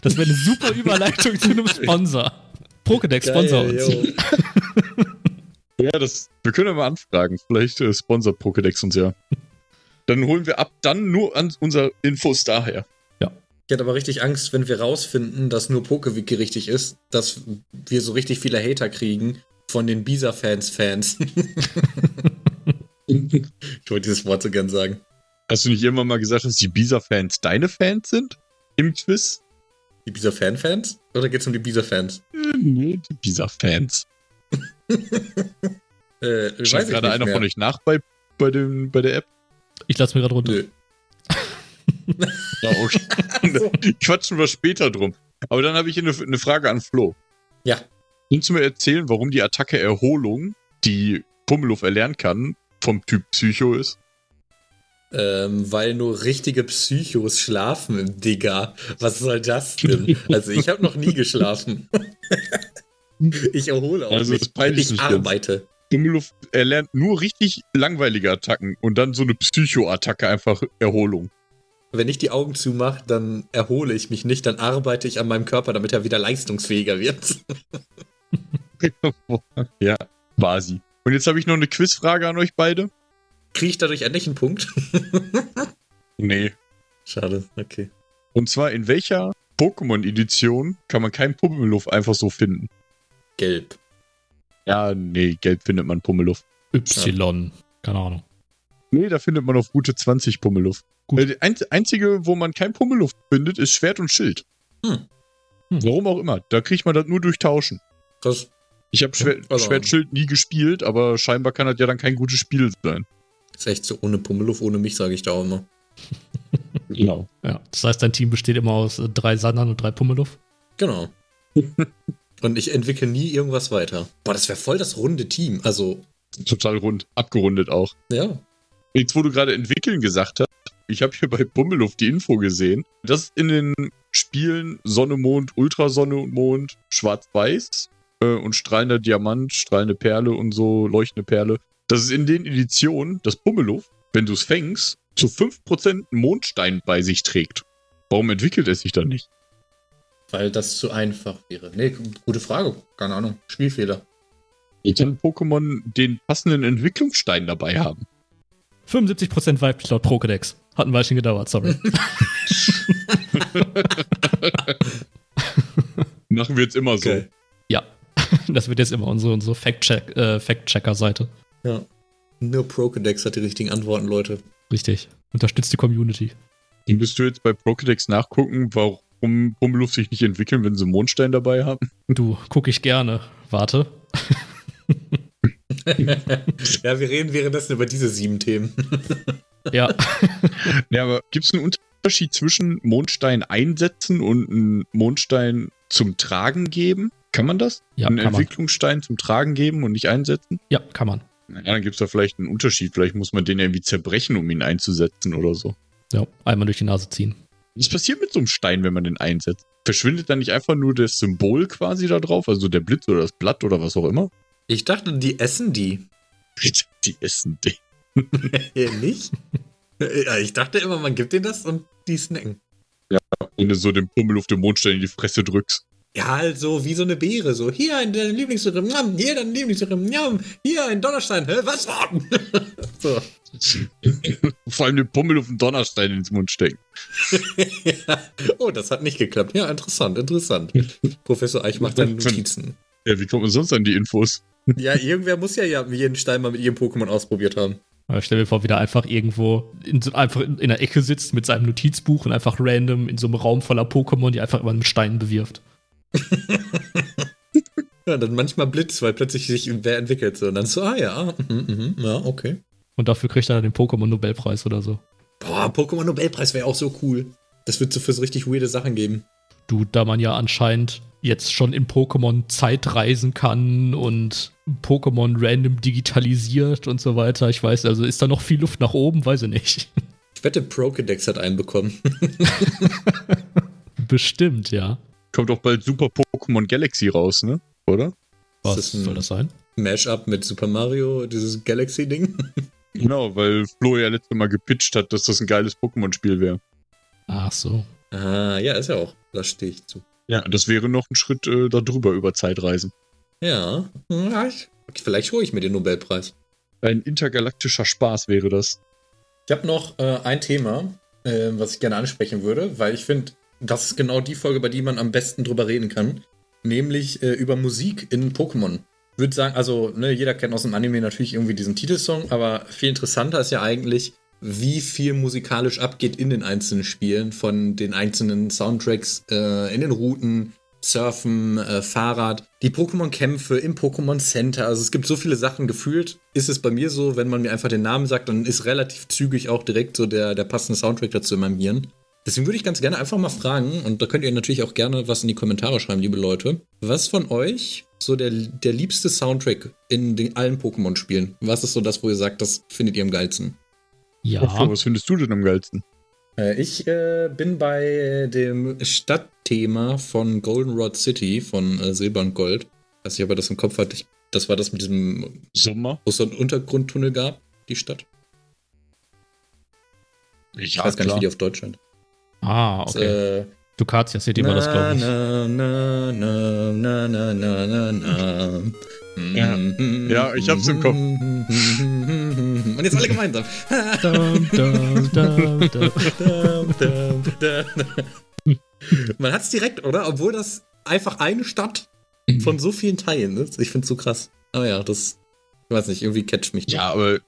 Das wäre eine super Überleitung zu einem Sponsor. Prokedex, Sponsor uns. Ja, das, wir können ja mal anfragen. Vielleicht äh, sponsert Pokédex uns ja. Dann holen wir ab dann nur an unser Infos daher. Ja. Ich hätte aber richtig Angst, wenn wir rausfinden, dass nur PokeWiki richtig ist, dass wir so richtig viele Hater kriegen von den Bisa-Fans-Fans. Ich wollte dieses Wort so gern sagen. Hast du nicht irgendwann mal gesagt, dass die Bisa-Fans deine Fans sind? Im Quiz? Die Bisa-Fan-Fans? Oder geht's um die Bisa-Fans? Nee, die Bisa-Fans. äh, Schaut gerade einer mehr. von euch nach bei, bei, dem, bei der App? Ich lasse mir gerade runter. Nö. Ja, okay. So. Quatschen wir später drum. Aber dann habe ich eine, eine Frage an Flo. Ja. Kannst du mir erzählen, warum die Attacke Erholung, die Pummeluff erlernen kann, vom Typ Psycho ist? Ähm, weil nur richtige Psychos schlafen, Digga. Was soll das denn? Also ich habe noch nie geschlafen. Ich erhole auch also nicht, weil ich nicht arbeite. Pummeluff erlernt nur richtig langweilige Attacken und dann so eine Psycho-Attacke, einfach Erholung. Wenn ich die Augen zumache, dann erhole ich mich nicht, dann arbeite ich an meinem Körper, damit er wieder leistungsfähiger wird. Ja, quasi. Und jetzt habe ich noch eine Quizfrage an euch beide. Kriege ich dadurch endlich einen Punkt? Nee. Schade, okay. Und zwar, in welcher Pokémon-Edition kann man keinen Pummeluff einfach so finden? Gelb. Ja, nee, gelb findet man Pummeluff. Y, keine Ahnung. Nee, da findet man auf gute zwanzig Pummeluff. Gut. Äh, die einzige, wo man kein Pummeluff findet, ist Schwert und Schild. Hm. Hm. Warum auch immer, da kriegt man das nur durch Tauschen. Krass. Ich habe Schwer- also, Schwert und Schild nie gespielt, aber scheinbar kann das ja dann kein gutes Spiel sein. Ist echt so, ohne Pummeluff, ohne mich, sage ich da auch immer. Genau. Ja. Das heißt, dein Team besteht immer aus drei Sandern und drei Pummeluff? Genau. Und ich entwickle nie irgendwas weiter. Boah, das wäre voll das runde Team. Also total rund, abgerundet auch. Ja. Jetzt, wo du gerade entwickeln gesagt hast, ich habe hier bei Pummeluff die Info gesehen, dass in den Spielen Sonne, Mond, Ultrasonne und Mond, Schwarz-Weiß äh, und strahlender Diamant, strahlende Perle und so, leuchtende Perle, dass es in den Editionen, das Pummeluff, wenn du es fängst, zu fünf Prozent Mondstein bei sich trägt. Warum entwickelt es sich dann nicht? Weil das zu einfach wäre. Nee, gute Frage. Keine Ahnung. Spielfehler. Ich kann Pokémon den passenden Entwicklungsstein dabei haben. fünfundsiebzig Prozent weiblich laut Prokedex. Hat ein Weilchen gedauert, sorry. Machen wir jetzt immer so. Okay. Ja, das wird jetzt immer unsere, unsere Fact-Check, äh, Fact-Checker-Seite. Ja, nur Prokedex hat die richtigen Antworten, Leute. Richtig, unterstützt die Community. Müsst du jetzt bei Prokedex nachgucken, warum Pummeluff sich nicht entwickeln, wenn sie einen Mondstein dabei haben? Du, gucke ich gerne. Warte. Ja, wir reden währenddessen über diese sieben Themen. Ja. Ja, aber gibt es einen Unterschied zwischen Mondstein einsetzen und einen Mondstein zum Tragen geben? Kann man das? Ja, einen Entwicklungsstein man. zum Tragen geben und nicht einsetzen? Ja, kann man. Ja, dann gibt es da vielleicht einen Unterschied. Vielleicht muss man den irgendwie zerbrechen, um ihn einzusetzen oder so. Ja, einmal durch die Nase ziehen. Was passiert mit so einem Stein, wenn man den einsetzt? Verschwindet dann nicht einfach nur das Symbol quasi da drauf? Also der Blitz oder das Blatt oder was auch immer? Ich dachte, die essen die. Die essen die. Nicht? Ich dachte immer, man gibt denen das und die snacken. Ja, wenn du so den Pummeluff den Mondstein in die Fresse drückst. Ja, halt so wie so eine Beere. So, hier ein Lieblingsdürren, hier ein Lieblingsdürren, hier ein Donnerstein. Hä, was? So. Vor allem den Pummeluff den Donnerstein ins Mund stecken. Ja. Oh, das hat nicht geklappt. Ja, interessant, interessant. Professor Eich macht seine Notizen. Ja, wie kommt man sonst an die Infos? Ja, irgendwer muss ja, ja jeden Stein mal mit jedem Pokémon ausprobiert haben. Ich stelle mir vor, wie der einfach irgendwo in, so, einfach in der Ecke sitzt mit seinem Notizbuch und einfach random in so einem Raum voller Pokémon, die einfach immer einen Stein bewirft. Ja, dann manchmal Blitz, weil plötzlich sich wer entwickelt. So. Und dann so, ah ja, mhm, mhm, ja, okay. Und dafür kriegt er dann den Pokémon-Nobelpreis oder so. Boah, Pokémon-Nobelpreis wäre auch so cool. Das wird so für so richtig weirde Sachen geben. Du, da man ja anscheinend jetzt schon in Pokémon Zeitreisen kann und Pokémon random digitalisiert und so weiter. Ich weiß, also ist da noch viel Luft nach oben? Weiß ich nicht. Ich wette, Prokedex hat einen bekommen. Bestimmt, ja. Kommt auch bald Super Pokémon Galaxy raus, ne? Oder? Was das soll das sein? Mashup mit Super Mario, dieses Galaxy-Ding? Genau, weil Flo ja letztes Mal gepitcht hat, dass das ein geiles Pokémon-Spiel wäre. Ach so. Ah, ja, ist ja auch. Da stehe ich zu. Ja, das wäre noch ein Schritt äh, darüber, über Zeitreisen. Ja, vielleicht hole ich mir den Nobelpreis. Ein intergalaktischer Spaß wäre das. Ich habe noch äh, ein Thema, äh, was ich gerne ansprechen würde, weil ich finde, das ist genau die Folge, bei der man am besten drüber reden kann. Nämlich äh, über Musik in Pokémon. Ich würde sagen, also ne, jeder kennt aus dem Anime natürlich irgendwie diesen Titelsong, aber viel interessanter ist ja eigentlich, wie viel musikalisch abgeht in den einzelnen Spielen, von den einzelnen Soundtracks äh, in den Routen, Surfen, äh, Fahrrad, die Pokémon-Kämpfe im Pokémon-Center. Also es gibt so viele Sachen. Gefühlt ist es bei mir so, wenn man mir einfach den Namen sagt, dann ist relativ zügig auch direkt so der, der passende Soundtrack dazu in meinem Hirn. Deswegen würde ich ganz gerne einfach mal fragen, und da könnt ihr natürlich auch gerne was in die Kommentare schreiben, liebe Leute. Was von euch so der, der liebste Soundtrack in den, allen Pokémon-Spielen? Was ist so das, wo ihr sagt, das findet ihr am geilsten? Ja. Ach, was findest du denn am geilsten? Äh, ich äh, bin bei dem Stadtthema von Goldenrod City von äh, Silber und Gold. Weiß nicht, ob er das im Kopf hat. Ich, das war das mit diesem Sommer, wo es so einen Untergrundtunnel gab, die Stadt. Ich ja, weiß gar klar. nicht, wie die auf Deutsch sind. Ah, okay. Das, äh, Ducatia City war das, glaube ich. Na, na, na, na, na, na, na. Ja. Ja, ich hab's im Kopf. Und jetzt alle gemeinsam. Man hat's direkt, oder? Obwohl das einfach eine Stadt von so vielen Teilen ist. Ich find's so krass. Aber ja, das, ich weiß nicht, irgendwie catcht mich. Ja, aber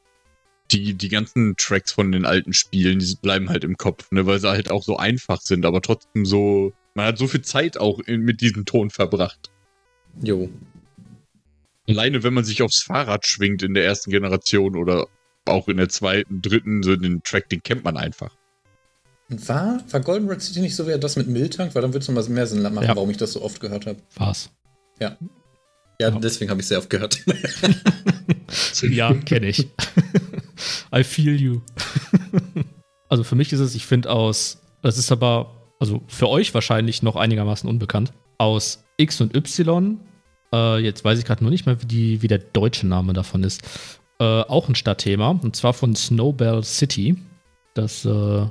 die, die ganzen Tracks von den alten Spielen, die bleiben halt im Kopf, ne, weil sie halt auch so einfach sind, aber trotzdem so, man hat so viel Zeit auch in, mit diesem Ton verbracht. Jo. Alleine, wenn man sich aufs Fahrrad schwingt in der ersten Generation oder auch in der zweiten, dritten, so den Track, den kennt man einfach. War, war Goldenrod City nicht so wie das mit Miltank? Weil dann würde es nochmal mehr Sinn machen, ja, warum ich das so oft gehört habe. War's. Ja. Ja, ja, deswegen habe ich sehr oft gehört. Ja, kenne ich. I feel you. Also für mich ist es, ich finde aus, das ist aber, also für euch wahrscheinlich noch einigermaßen unbekannt, aus X und Y, äh, jetzt weiß ich gerade nur nicht mehr, wie, die, wie der deutsche Name davon ist, äh, auch ein Stadtthema, und zwar von Snowbell City. Das äh,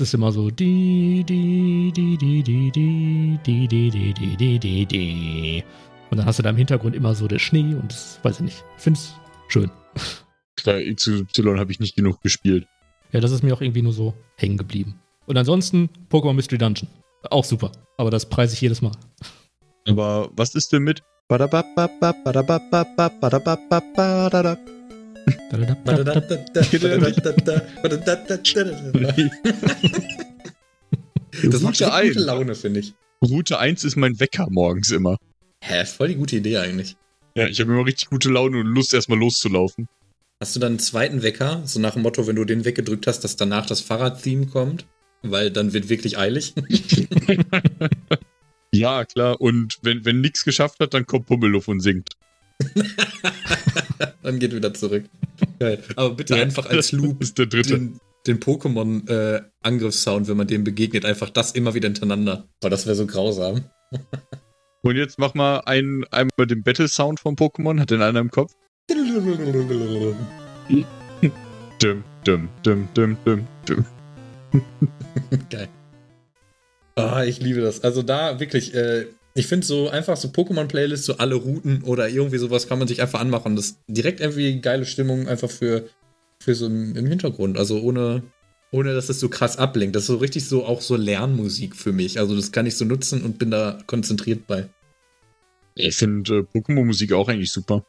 ist immer so di di di di di di di di di di di di di. Und dann hast du da im Hintergrund immer so den Schnee und das, weiß ich nicht, ich find's schön. Klar, X Y habe ich nicht genug gespielt. Ja, das ist mir auch irgendwie nur so hängen geblieben. Und ansonsten Pokémon Mystery Dungeon. Auch super. Aber das preise ich jedes Mal. Aber was ist denn mit? Das macht ja gute Laune, finde ich. Route eins ist mein Wecker morgens immer. Hä, voll die gute Idee eigentlich. Ja, ich habe immer richtig gute Laune und Lust, erstmal loszulaufen. Hast du dann einen zweiten Wecker? So nach dem Motto, wenn du den weggedrückt hast, dass danach das Fahrrad-Theme kommt? Weil dann wird wirklich eilig. Ja, klar. Und wenn, wenn nichts geschafft hat, dann kommt Pummeluff und singt. Dann geht wieder zurück. Geil. Aber bitte ja, einfach als Loop ist der dritte. den, den Pokémon-Angriffssound, äh, wenn man dem begegnet, einfach das immer wieder hintereinander. Weil das wäre so grausam. Und jetzt mach mal einen, einmal den Battle-Sound von Pokémon. Hat den einer im Kopf? Düm, düm, düm, düm, düm, düm. Geil. Ah, ich liebe das. Also da wirklich, äh, ich finde so einfach so Pokémon-Playlist, so alle Routen oder irgendwie sowas kann man sich einfach anmachen. Das ist direkt irgendwie geile Stimmung einfach für, für so im, im Hintergrund. Also ohne, ohne, dass das so krass ablenkt. Das ist so richtig so auch so Lernmusik für mich. Also das kann ich so nutzen und bin da konzentriert bei. Ich finde äh, Pokémon-Musik auch eigentlich super.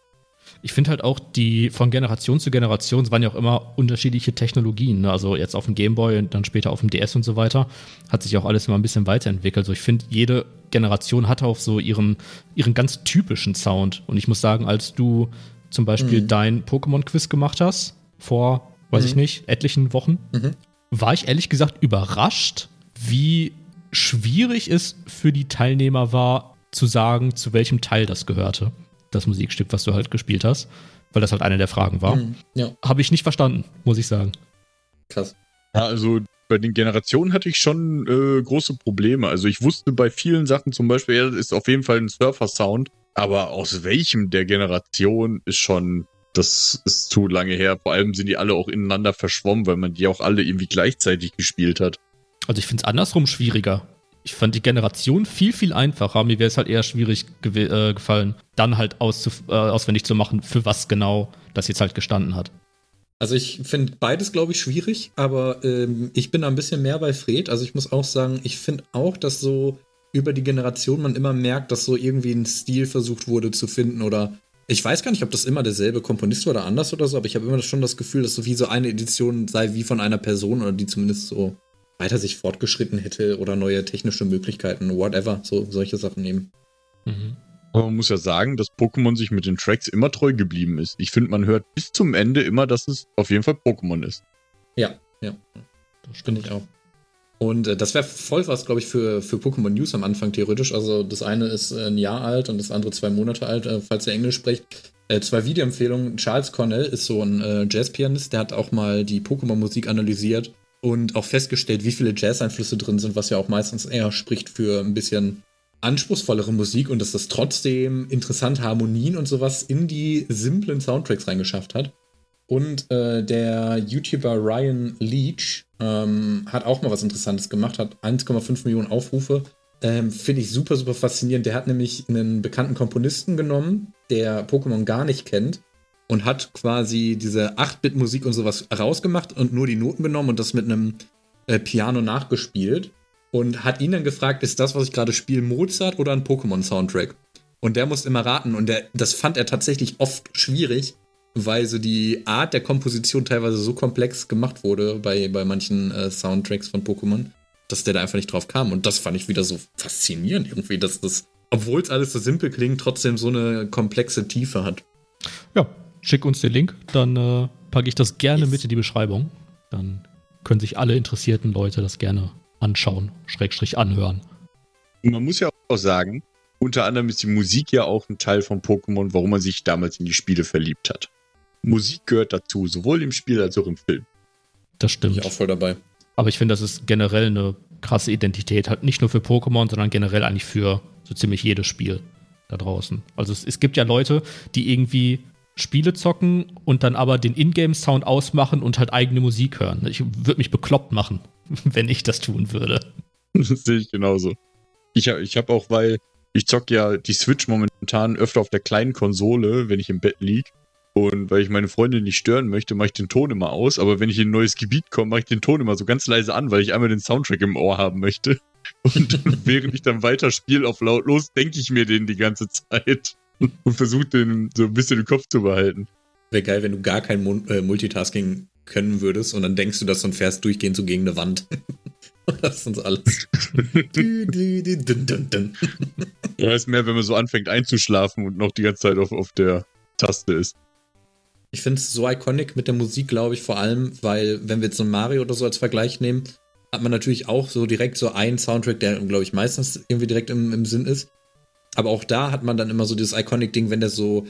Ich finde halt auch, die von Generation zu Generation, es waren ja auch immer unterschiedliche Technologien, ne? Also jetzt auf dem Gameboy und dann später auf dem D S und so weiter, hat sich auch alles immer ein bisschen weiterentwickelt. Also ich finde, jede Generation hat auch so ihren, ihren ganz typischen Sound. Und ich muss sagen, als du zum Beispiel mhm. dein Pokémon-Quiz gemacht hast, vor, weiß mhm. ich nicht, etlichen Wochen, mhm. war ich ehrlich gesagt überrascht, wie schwierig es für die Teilnehmer war, zu sagen, zu welchem Teil das gehörte. Das Musikstück, was du halt gespielt hast, weil das halt eine der Fragen war, mhm, ja. habe ich nicht verstanden, muss ich sagen. Krass. Ja, also bei den Generationen hatte ich schon äh, große Probleme. Also ich wusste bei vielen Sachen zum Beispiel, ja, das ist auf jeden Fall ein Surfer-Sound, aber aus welchem der Generation ist schon, das ist zu lange her. Vor allem sind die alle auch ineinander verschwommen, weil man die auch alle irgendwie gleichzeitig gespielt hat. Also ich finde es andersrum schwieriger. Ich fand die Generation viel, viel einfacher. Mir wäre es halt eher schwierig ge- äh, gefallen, dann halt auszuf- äh, auswendig zu machen, für was genau das jetzt halt gestanden hat. Also ich finde beides, glaube ich, schwierig, aber ähm, ich bin da ein bisschen mehr bei Fred. Also ich muss auch sagen, ich finde auch, dass so über die Generation man immer merkt, dass so irgendwie ein Stil versucht wurde zu finden oder ich weiß gar nicht, ob das immer derselbe Komponist war oder anders oder so, aber ich habe immer schon das Gefühl, dass so wie so eine Edition sei wie von einer Person oder die zumindest so weiter sich fortgeschritten hätte oder neue technische Möglichkeiten, whatever, so solche Sachen nehmen. Mhm. Aber man muss ja sagen, dass Pokémon sich mit den Tracks immer treu geblieben ist. Ich finde, man hört bis zum Ende immer, dass es auf jeden Fall Pokémon ist. Ja, ja. Das stimmt ich auch. Und äh, das wäre voll was, glaube ich, für, für Pokémon News am Anfang theoretisch. Also das eine ist äh, ein Jahr alt und das andere zwei Monate alt, äh, falls ihr Englisch sprecht. Äh, zwei Videoempfehlungen. Charles Cornell ist so ein äh, Jazzpianist, der hat auch mal die Pokémon-Musik analysiert. Und auch festgestellt, wie viele Jazz-Einflüsse drin sind, was ja auch meistens eher spricht für ein bisschen anspruchsvollere Musik und dass das trotzdem interessante Harmonien und sowas in die simplen Soundtracks reingeschafft hat. Und äh, der YouTuber Ryan Leach ähm, hat auch mal was Interessantes gemacht, hat eins Komma fünf Millionen Aufrufe. Ähm, finde ich super, super faszinierend. Der hat nämlich einen bekannten Komponisten genommen, der Pokémon gar nicht kennt. Und hat quasi diese acht-Bit-Musik und sowas rausgemacht und nur die Noten genommen und das mit einem äh, Piano nachgespielt. Und hat ihn dann gefragt, ist das, was ich gerade spiele, Mozart oder ein Pokémon-Soundtrack? Und der musste immer raten. Und der, das fand er tatsächlich oft schwierig, weil so die Art der Komposition teilweise so komplex gemacht wurde bei, bei manchen äh, Soundtracks von Pokémon, dass der da einfach nicht drauf kam. Und das fand ich wieder so faszinierend irgendwie, dass das, obwohl es alles so simpel klingt, trotzdem so eine komplexe Tiefe hat. Ja. Schick uns den Link, dann äh, packe ich das gerne yes. mit in die Beschreibung. Dann können sich alle interessierten Leute das gerne anschauen, Schrägstrich anhören. Und man muss ja auch sagen, unter anderem ist die Musik ja auch ein Teil von Pokémon, warum man sich damals in die Spiele verliebt hat. Musik gehört dazu, sowohl im Spiel als auch im Film. Das stimmt. Bin ich auch voll dabei. Aber ich finde, das ist generell eine krasse Identität, halt nicht nur für Pokémon, sondern generell eigentlich für so ziemlich jedes Spiel da draußen. Also es, es gibt ja Leute, die irgendwie Spiele zocken und dann aber den Ingame-Sound ausmachen und halt eigene Musik hören. Ich würde mich bekloppt machen, wenn ich das tun würde. Das sehe ich genauso. Ich habe ich hab auch, weil ich zocke ja die Switch momentan öfter auf der kleinen Konsole, wenn ich im Bett liege. Und weil ich meine Freundin nicht stören möchte, mache ich den Ton immer aus. Aber wenn ich in ein neues Gebiet komme, mache ich den Ton immer so ganz leise an, weil ich einmal den Soundtrack im Ohr haben möchte. Und während ich dann weiterspiele auf lautlos, denke ich mir den die ganze Zeit und versuche den so ein bisschen im Kopf zu behalten. Wäre geil, wenn du gar kein Mon- äh, Multitasking können würdest und dann denkst du das und fährst durchgehend so gegen eine Wand. Und das ist uns alles. du, du, du, dun, dun, dun. Ja, ist mehr, wenn man so anfängt einzuschlafen und noch die ganze Zeit auf, auf der Taste ist. Ich finde es so iconic mit der Musik, glaube ich, vor allem, weil, wenn wir jetzt so einen Mario oder so als Vergleich nehmen, hat man natürlich auch so direkt so einen Soundtrack, der, glaube ich, meistens irgendwie direkt im, im Sinn ist. Aber auch da hat man dann immer so dieses Iconic-Ding, wenn der so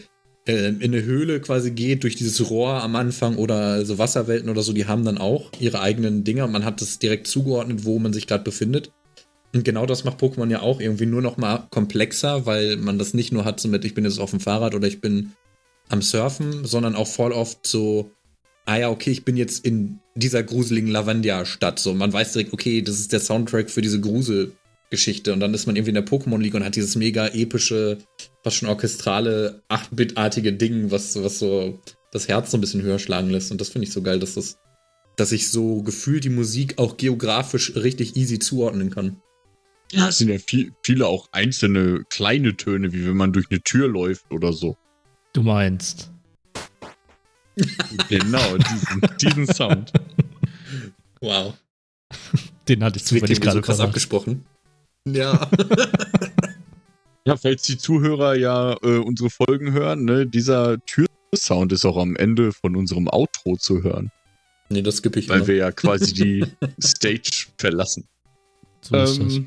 äh, in eine Höhle quasi geht, durch dieses Rohr am Anfang oder so Wasserwelten oder so, die haben dann auch ihre eigenen Dinger. Man hat das direkt zugeordnet, wo man sich gerade befindet. Und genau das macht Pokémon ja auch irgendwie nur noch mal komplexer, weil man das nicht nur hat so mit, ich bin jetzt auf dem Fahrrad oder ich bin am Surfen, sondern auch voll oft so, ah ja, okay, ich bin jetzt in dieser gruseligen Lavandia-Stadt. So, man weiß direkt, okay, das ist der Soundtrack für diese Gruselgeschichte. Und dann ist man irgendwie in der Pokémon League und hat dieses mega epische, fast schon orchestrale, acht-Bit-artige Ding, was, was so das Herz so ein bisschen höher schlagen lässt. Und das finde ich so geil, dass das, dass ich so gefühlt die Musik auch geografisch richtig easy zuordnen kann. Ja, es sind ja viel, viele auch einzelne kleine Töne, wie wenn man durch eine Tür läuft oder so. Du meinst... Genau, diesen, diesen Sound. Wow. Den hatte ich zufällig gerade so krass abgesprochen. Ja. Ja, falls die Zuhörer ja äh, unsere Folgen hören, ne, dieser Türsound ist auch am Ende von unserem Outro zu hören. Nee, das skippe ich Weil immer. wir ja quasi die Stage verlassen. So ähm, ist das.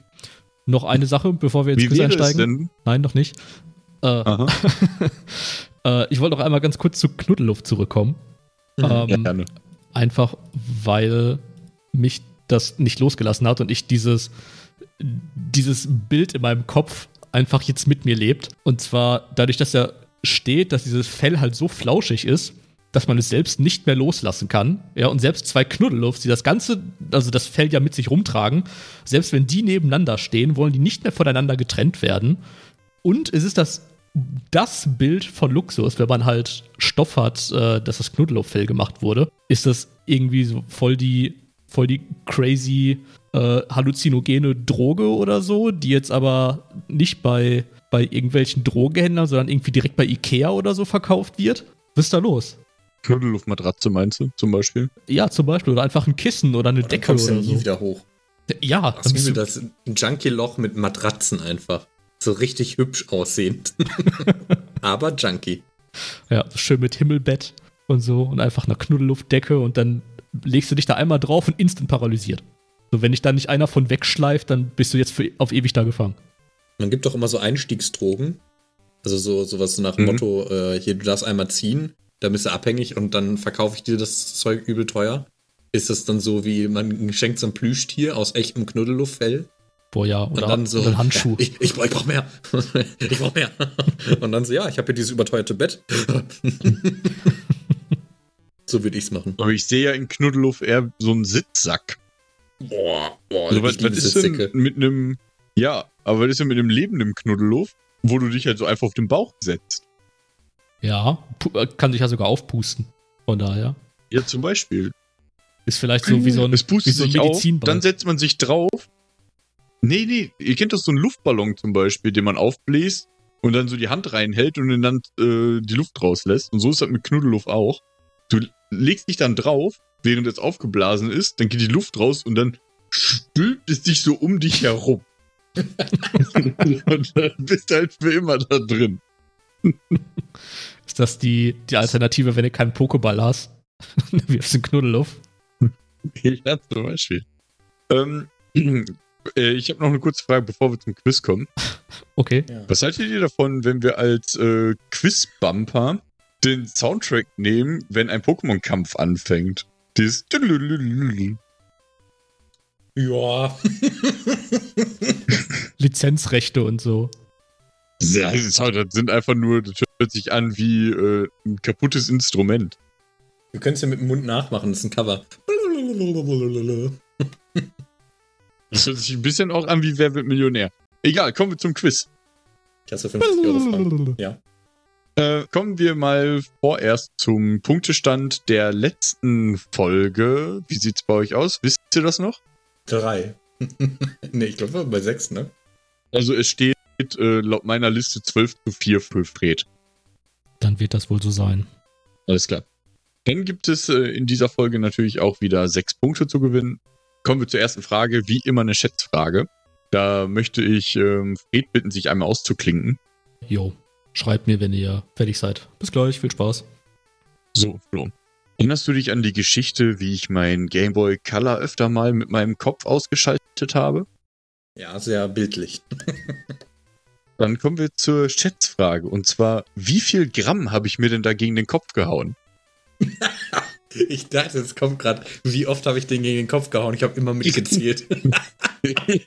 Noch eine Sache, bevor wir ins Quiz einsteigen. Nein, noch nicht. Äh, Aha. Ich wollte noch einmal ganz kurz zu Knuddeluff zurückkommen. Mhm, ähm, gerne. Einfach, weil mich das nicht losgelassen hat und ich dieses, dieses Bild in meinem Kopf einfach jetzt mit mir lebt. Und zwar dadurch, dass er steht, dass dieses Fell halt so flauschig ist, dass man es selbst nicht mehr loslassen kann. Ja, und selbst zwei Knuddeluffs, die das Ganze, also das Fell ja mit sich rumtragen, selbst wenn die nebeneinander stehen, wollen die nicht mehr voneinander getrennt werden. Und es ist das Das Bild von Luxus, wenn man halt Stoff hat, äh, dass das Knuddeluff-Fell gemacht wurde, ist das irgendwie so voll die, voll die crazy äh, halluzinogene Droge oder so, die jetzt aber nicht bei, bei irgendwelchen Drogenhändlern, sondern irgendwie direkt bei Ikea oder so verkauft wird. Was ist da los? Knuddeluff-Matratze meinst du zum Beispiel? Ja, zum Beispiel. Oder einfach ein Kissen oder eine oder Decke kommst oder so. Wieder hoch. Ja. Dann bist du das Junkie-Loch mit Matratzen einfach. So richtig hübsch aussehend. Aber junky. Ja, schön mit Himmelbett und so und einfach einer Knuddeluffdecke und dann legst du dich da einmal drauf und instant paralysiert. So, wenn dich da nicht einer von wegschleift, dann bist du jetzt für, auf ewig da gefangen. Man gibt doch immer so Einstiegsdrogen. Also so sowas nach dem mhm. Motto, äh, hier, du darfst einmal ziehen, dann bist du abhängig und dann verkaufe ich dir das Zeug übel teuer. Ist das dann so wie, man schenkt so ein Plüschtier aus echtem Knuddellufffell? Boah, ja, oder, und dann so, oder ein Handschuh. Ich, ich, ich brauch mehr. Ich brauch mehr. Und dann so, ja, ich habe hier dieses überteuerte Bett. So würde ich's machen. Aber ich sehe ja in Knuddeluff eher so einen Sitzsack. Boah, boah. Also, was, was ist denn mit einem, ja, aber was ist denn mit einem lebenden Knuddeluff, wo du dich halt so einfach auf den Bauch setzt? Ja, kann sich ja sogar aufpusten. Von daher. Ja, zum Beispiel. Ist vielleicht so wie so ein, es pustet wie so ein sich Medizinball. Auf, dann setzt man sich drauf. Nee, nee, ihr kennt doch so einen Luftballon zum Beispiel, den man aufbläst und dann so die Hand reinhält und dann äh, die Luft rauslässt. Und so ist das mit Knuddeluff auch. Du legst dich dann drauf, während es aufgeblasen ist, dann geht die Luft raus und dann stülpt es dich so um dich herum. Und dann bist du halt für immer da drin. Ist das die, die Alternative, wenn du keinen Pokéball hast? Dann wirfst du einen Knuddeluff. Ja, zum Beispiel. Ähm... Ich habe noch eine kurze Frage, bevor wir zum Quiz kommen. Okay. Ja. Was haltet ihr davon, wenn wir als äh, Quiz-Bumper den Soundtrack nehmen, wenn ein Pokémon-Kampf anfängt? Dieses... Ja. Lizenzrechte und so. Ja, das sind einfach nur... Das hört sich an wie äh, ein kaputtes Instrument. Wir können es ja mit dem Mund nachmachen, das ist ein Cover. Das hört sich ein bisschen auch an wie Wer wird Millionär. Egal, kommen wir zum Quiz. Klasse fünfzig Euro. Ja. Äh, kommen wir mal vorerst zum Punktestand der letzten Folge. Wie sieht's bei euch aus? Wisst ihr das noch? Drei. Ne, ich glaube bei sechs, ne? Also es steht äh, laut meiner Liste zwölf zu vier für Fred. Dann wird das wohl so sein. Alles klar. Dann gibt es äh, in dieser Folge natürlich auch wieder sechs Punkte zu gewinnen. Kommen wir zur ersten Frage, wie immer eine Schätzfrage. Da möchte ich ähm, Fred bitten, sich einmal auszuklinken. Jo, schreibt mir, wenn ihr fertig seid. Bis gleich, viel Spaß. So, Flo. Erinnerst du dich an die Geschichte, wie ich meinen Gameboy Color öfter mal mit meinem Kopf ausgeschaltet habe? Ja, sehr bildlich. Dann kommen wir zur Schätzfrage. Und zwar, wie viel Gramm habe ich mir denn da gegen den Kopf gehauen? Ich dachte, es kommt gerade, wie oft habe ich den gegen den Kopf gehauen? Ich habe immer mitgezählt.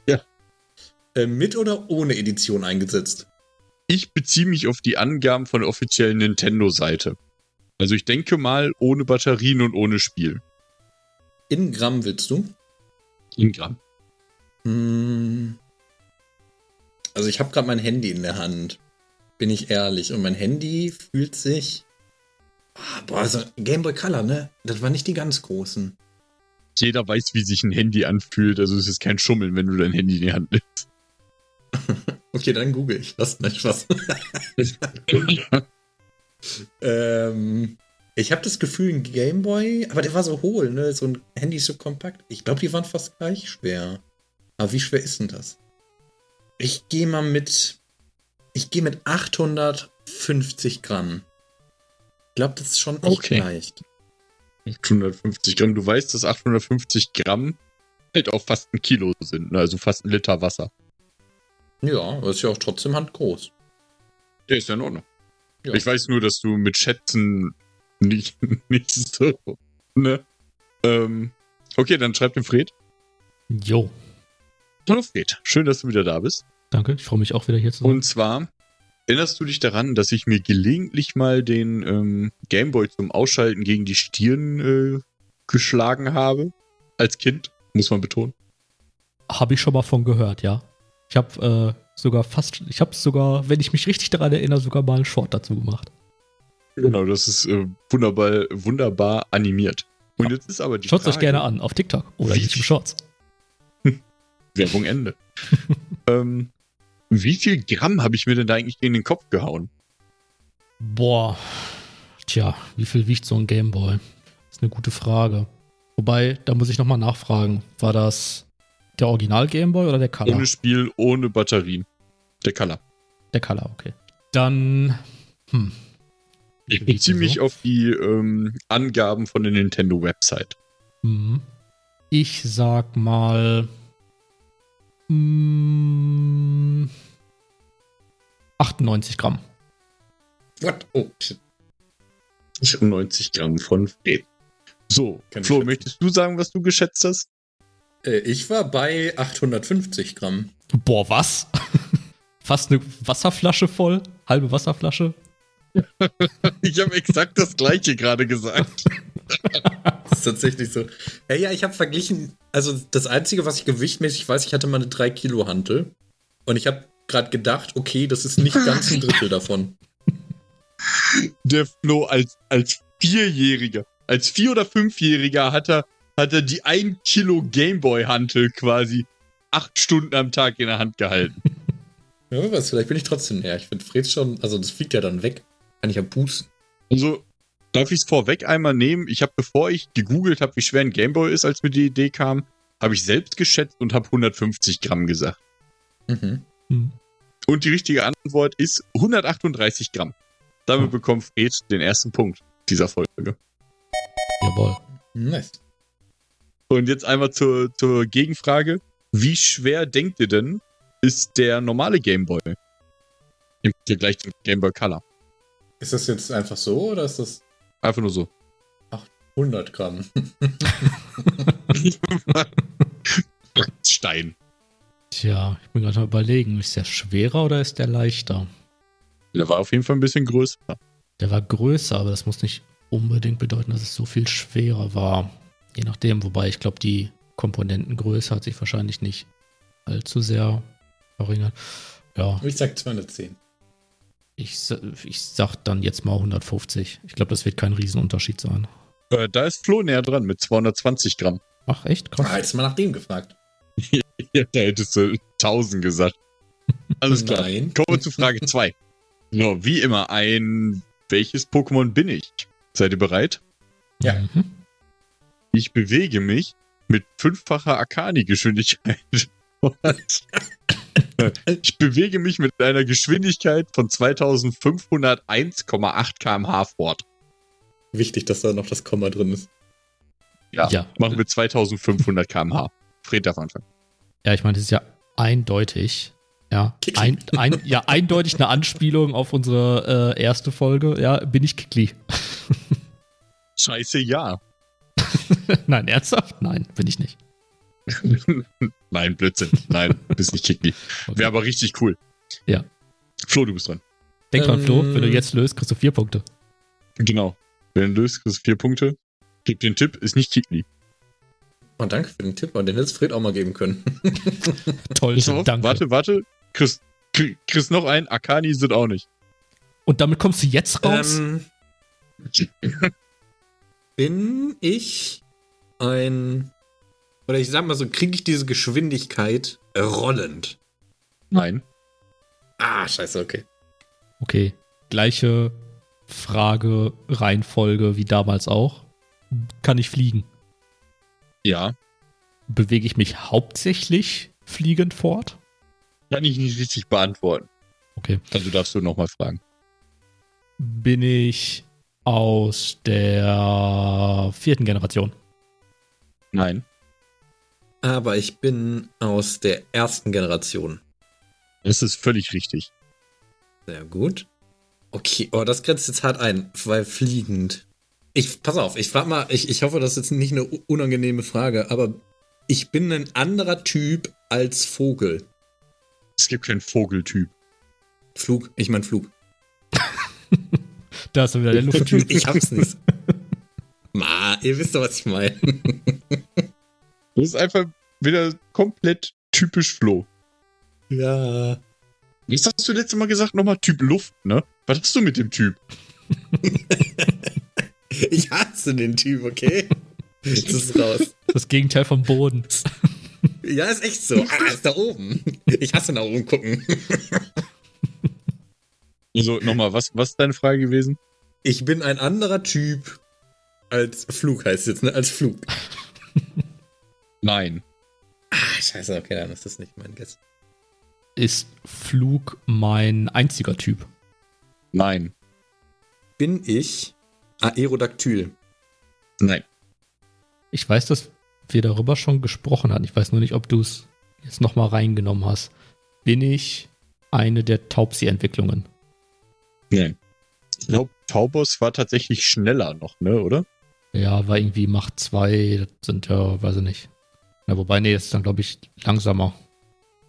Ja. äh, mit oder ohne Edition eingesetzt? Ich beziehe mich auf die Angaben von der offiziellen Nintendo-Seite. Also ich denke mal, ohne Batterien und ohne Spiel. In Gramm willst du? In Gramm. Hm. Also ich habe gerade mein Handy in der Hand. Bin ich ehrlich. Und mein Handy fühlt sich... Boah, also Gameboy Color, ne? Das waren nicht die ganz großen. Jeder weiß, wie sich ein Handy anfühlt, also es ist kein Schummeln, wenn du dein Handy in die Hand nimmst. Okay, dann google ich. Lass mal Spaß. ähm, ich habe das Gefühl, ein Gameboy, aber der war so hohl, ne? So ein Handy ist so kompakt. Ich glaube, die waren fast gleich schwer. Aber wie schwer ist denn das? Ich gehe mal mit, ich gehe mit achthundertfünfzig Gramm. Ich glaube, das ist schon echt okay. Leicht. achthundertfünfzig Gramm. Du weißt, dass achthundertfünfzig Gramm halt auch fast ein Kilo sind. Also fast ein Liter Wasser. Ja, aber ist ja auch trotzdem handgroß. Der ist ja in Ordnung. Ja. Ich weiß nur, dass du mit Schätzen nicht, nicht so... Ne? Ähm, okay, dann schreib dem Fred. Jo. Hallo Fred, schön, dass du wieder da bist. Danke, ich freue mich auch wieder hier zu sein. Und zwar... Erinnerst du dich daran, dass ich mir gelegentlich mal den ähm, Gameboy zum Ausschalten gegen die Stirn äh, geschlagen habe? Als Kind, muss man betonen. Habe ich schon mal von gehört, ja. Ich habe äh, sogar fast, ich habe sogar, wenn ich mich richtig daran erinnere, sogar mal einen Short dazu gemacht. Genau, das ist äh, wunderbar, wunderbar animiert. Und ja. Jetzt ist aber die Frage, schaut euch gerne an auf TikTok oder in YouTube Shorts. Werbung Ende. ähm. Wie viel Gramm habe ich mir denn da eigentlich in den Kopf gehauen? Boah, tja, wie viel wiegt so ein Gameboy? Ist eine gute Frage. Wobei, da muss ich nochmal nachfragen. War das der Original-Gameboy oder der Color? Ohne Spiel, ohne Batterien. Der Color. Der Color, okay. Dann, hm. Ich beziehe mich so auf die ähm, Angaben von der Nintendo-Website. Hm. Ich sag mal... Hm... achtundneunzig Gramm. What? Oh, shit. achtundneunzig Gramm von Fred. So, Kann Flo, möchtest du sagen, was du geschätzt hast? Äh, ich war bei achthundertfünfzig Gramm. Boah, was? Fast eine Wasserflasche voll? Halbe Wasserflasche? Ich habe exakt das Gleiche gerade gesagt. Das ist tatsächlich so. Ja, ja, ich habe verglichen, also das Einzige, was ich gewichtmäßig weiß, ich hatte mal eine drei Kilo Hantel. Und ich habe gerade gedacht, okay, das ist nicht ganz ein Drittel davon. Der Flo als, als Vierjähriger, als Vier- oder Fünfjähriger hat er, hat er die ein Kilo Gameboy Hantel quasi acht Stunden am Tag in der Hand gehalten. Ja, was, vielleicht bin ich trotzdem näher. Ich finde Fred schon, also das fliegt ja dann weg. Kann ich ja pusten. Also, darf ich es vorweg einmal nehmen? Ich habe, bevor ich gegoogelt habe, wie schwer ein Gameboy ist, als mir die Idee kam, habe ich selbst geschätzt und habe hundertfünfzig Gramm gesagt. Mhm. Mhm. Und die richtige Antwort ist hundertachtunddreißig Gramm. Damit mhm. bekommt Fred den ersten Punkt dieser Folge. Jawohl. Nice. Und jetzt einmal zur, zur Gegenfrage. Wie schwer denkt ihr denn, ist der normale Gameboy? Im Vergleich zum Gameboy Color. Ist das jetzt einfach so, oder ist das... Einfach nur so. achthundert Gramm. Stein. Tja, ich bin gerade mal überlegen, ist der schwerer oder ist der leichter? Der war auf jeden Fall ein bisschen größer. Der war größer, aber das muss nicht unbedingt bedeuten, dass es so viel schwerer war. Je nachdem, wobei ich glaube, die Komponentengröße hat sich wahrscheinlich nicht allzu sehr verringert. Ja. Ich sag zweihundertzehn. Ich, ich sag dann jetzt mal hundertfünfzig. Ich glaube, das wird kein Riesenunterschied sein. Äh, da ist Flo näher dran mit zweihundertzwanzig Gramm. Ach, echt? Krass. Ah, jetzt mal nach dem gefragt. Ja, da hättest du tausend gesagt. Alles klar. Nein. Kommen wir zu Frage zwei. Nur wie immer ein, welches Pokémon bin ich? Seid ihr bereit? Ja. Mhm. Ich bewege mich mit fünffacher Arcani-Geschwindigkeit. Ich bewege mich mit einer Geschwindigkeit von zweitausendfünfhunderteins Komma acht Kilometer pro Stunde fort. Wichtig, dass da noch das Komma drin ist. Ja, ja. Machen wir zweitausendfünfhundert Kilometer pro Stunde. Fred darf anfangen. Ja, ich meine, das ist ja eindeutig. Ja, ein, ein, ja, eindeutig eine Anspielung auf unsere äh, erste Folge. Ja, bin ich Kikli? Scheiße, ja. Nein, ernsthaft? Nein, bin ich nicht. Nein, Blödsinn. Nein, bist nicht Kikli. Okay. Wäre aber richtig cool. Ja. Flo, du bist dran. Denk dran, ähm, Flo, wenn du jetzt löst, kriegst du vier Punkte. Genau. Wenn du löst, kriegst du vier Punkte. Gib den Tipp, ist nicht Kikli. Oh, danke für den Tipp, den hätte es Fred auch mal geben können. Toll, so, danke. Warte, warte. Chris, Chris noch ein. Akani sind auch nicht. Und damit kommst du jetzt raus? Ähm, bin ich ein... Oder ich sag mal so, kriege ich diese Geschwindigkeit rollend? Nein. Ah, scheiße, okay. Okay, gleiche Frage, Reihenfolge wie damals auch. Kann ich fliegen? Ja. Bewege ich mich hauptsächlich fliegend fort? Kann ich nicht richtig beantworten. Okay. Also darfst du nochmal fragen. Bin ich aus der vierten Generation? Nein. Aber ich bin aus der ersten Generation. Das ist völlig richtig. Sehr gut. Okay, oh, das grenzt jetzt hart ein, weil fliegend. Ich, pass auf, ich frage mal, ich, ich hoffe, das ist jetzt nicht eine unangenehme Frage, aber ich bin ein anderer Typ als Vogel. Es gibt keinen Vogeltyp. Flug, ich meine Flug. Da ist wieder der Lufttyp. Ich hab's nicht. Ma, ihr wisst doch, was ich meine. Das ist einfach wieder komplett typisch Flo. Ja. Was hast du letztes Mal gesagt? Nochmal Typ Luft, ne? Was hast du mit dem Typ? Ich hasse den Typ, okay? Jetzt ist es raus. Das Gegenteil vom Boden. Ja, ist echt so. Ah, ist da oben. Ich hasse nach oben gucken. So, nochmal, was, was ist deine Frage gewesen? Ich bin ein anderer Typ als Flug, heißt jetzt, ne? Als Flug. Nein. Ah, scheiße, okay, dann ist das nicht mein Guess. Ist Flug mein einziger Typ? Nein. Bin ich Aerodactyl? Nein. Ich weiß, dass wir darüber schon gesprochen hatten. Ich weiß nur nicht, ob du es jetzt nochmal reingenommen hast. Bin ich eine der Taubsi-Entwicklungen? Nein. Ich glaube, Taubos war tatsächlich schneller noch, ne, oder? Ja, war irgendwie Macht zwei, das sind ja, weiß ich nicht. Ja, wobei, nee, das ist dann, glaube ich, langsamer.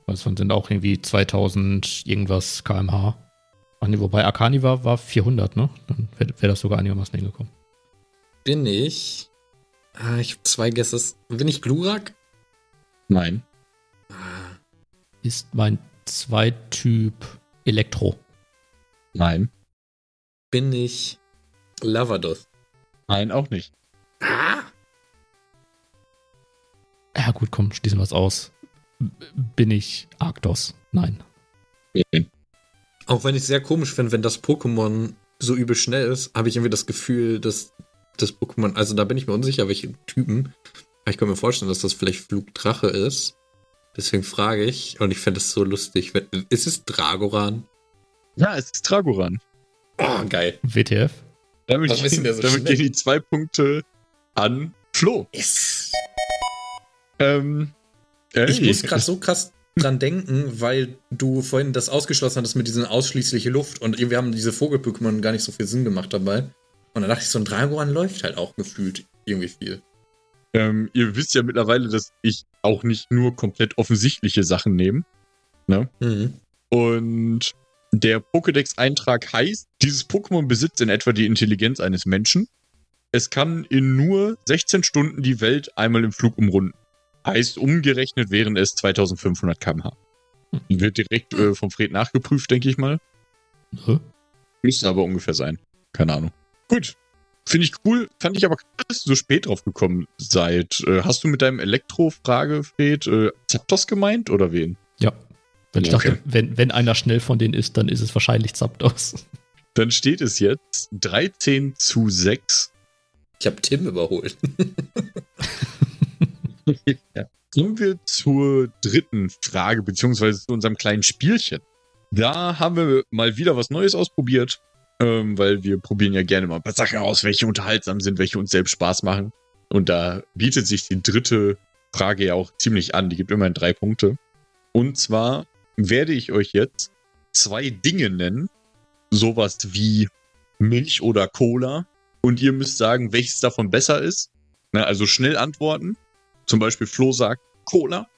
Weil es sind auch irgendwie zweitausend irgendwas Kilometer pro Stunde. Ach nee, wobei Arcani war, war vierhundert, ne? Dann wäre wär das sogar einigermaßen hingekommen. Bin ich... Ah, ich habe zwei Guesses. Bin ich Glurak? Nein. Ah. Ist mein Zweityp Elektro? Nein. Bin ich Lavados? Nein, auch nicht. Ah! Ja gut, komm, schließen wir es aus. Bin ich Arktos? Nein. Nein. Auch wenn ich es sehr komisch finde, wenn das Pokémon so übel schnell ist, habe ich irgendwie das Gefühl, dass das Pokémon, also da bin ich mir unsicher, welche Typen, aber ich kann mir vorstellen, dass das vielleicht Flugdrache ist. Deswegen frage ich, und ich fände das so lustig, wenn, ist es Dragoran? Ja, es ist Dragoran. Oh, geil. W T F? Damit, was gehen, so damit gehen die zwei Punkte an Flo. Yes. Ähm, ey. Ich muss gerade so krass dran denken, weil du vorhin das ausgeschlossen hattest mit diesen ausschließliche Luft und wir haben diese Vogel-Pokémon gar nicht so viel Sinn gemacht dabei. Und dann dachte ich, so ein Dragoran läuft halt auch gefühlt irgendwie viel. Ähm, ihr wisst ja mittlerweile, dass ich auch nicht nur komplett offensichtliche Sachen nehme. Ne? Mhm. Und der Pokédex-Eintrag heißt, dieses Pokémon besitzt in etwa die Intelligenz eines Menschen. Es kann in nur sechzehn Stunden die Welt einmal im Flug umrunden. Heißt, umgerechnet wären es zweitausendfünfhundert Kilometer pro Stunde. Wird direkt äh, vom Fred nachgeprüft, denke ich mal. Müsste aber ungefähr sein. Keine Ahnung. Gut. Finde ich cool, fand ich aber krass, dass du so spät drauf gekommen seid. Äh, hast du mit deinem Elektro-Frage, Fred, äh, Zapdos gemeint oder wen? Ja. Ich okay. dachte, wenn, wenn einer schnell von denen ist, dann ist es wahrscheinlich Zapdos. Dann steht es jetzt dreizehn zu sechs. Ich habe Tim überholt. Ja. Kommen wir zur dritten Frage, beziehungsweise zu unserem kleinen Spielchen. Da haben wir mal wieder was Neues ausprobiert, ähm, weil wir probieren ja gerne mal ein paar Sachen aus, welche unterhaltsam sind, welche uns selbst Spaß machen. Und da bietet sich die dritte Frage ja auch ziemlich an. Die gibt immerhin drei Punkte. Und zwar werde ich euch jetzt zwei Dinge nennen, sowas wie Milch oder Cola. Und ihr müsst sagen, welches davon besser ist. Na, also schnell antworten. Zum Beispiel Flo sagt Cola.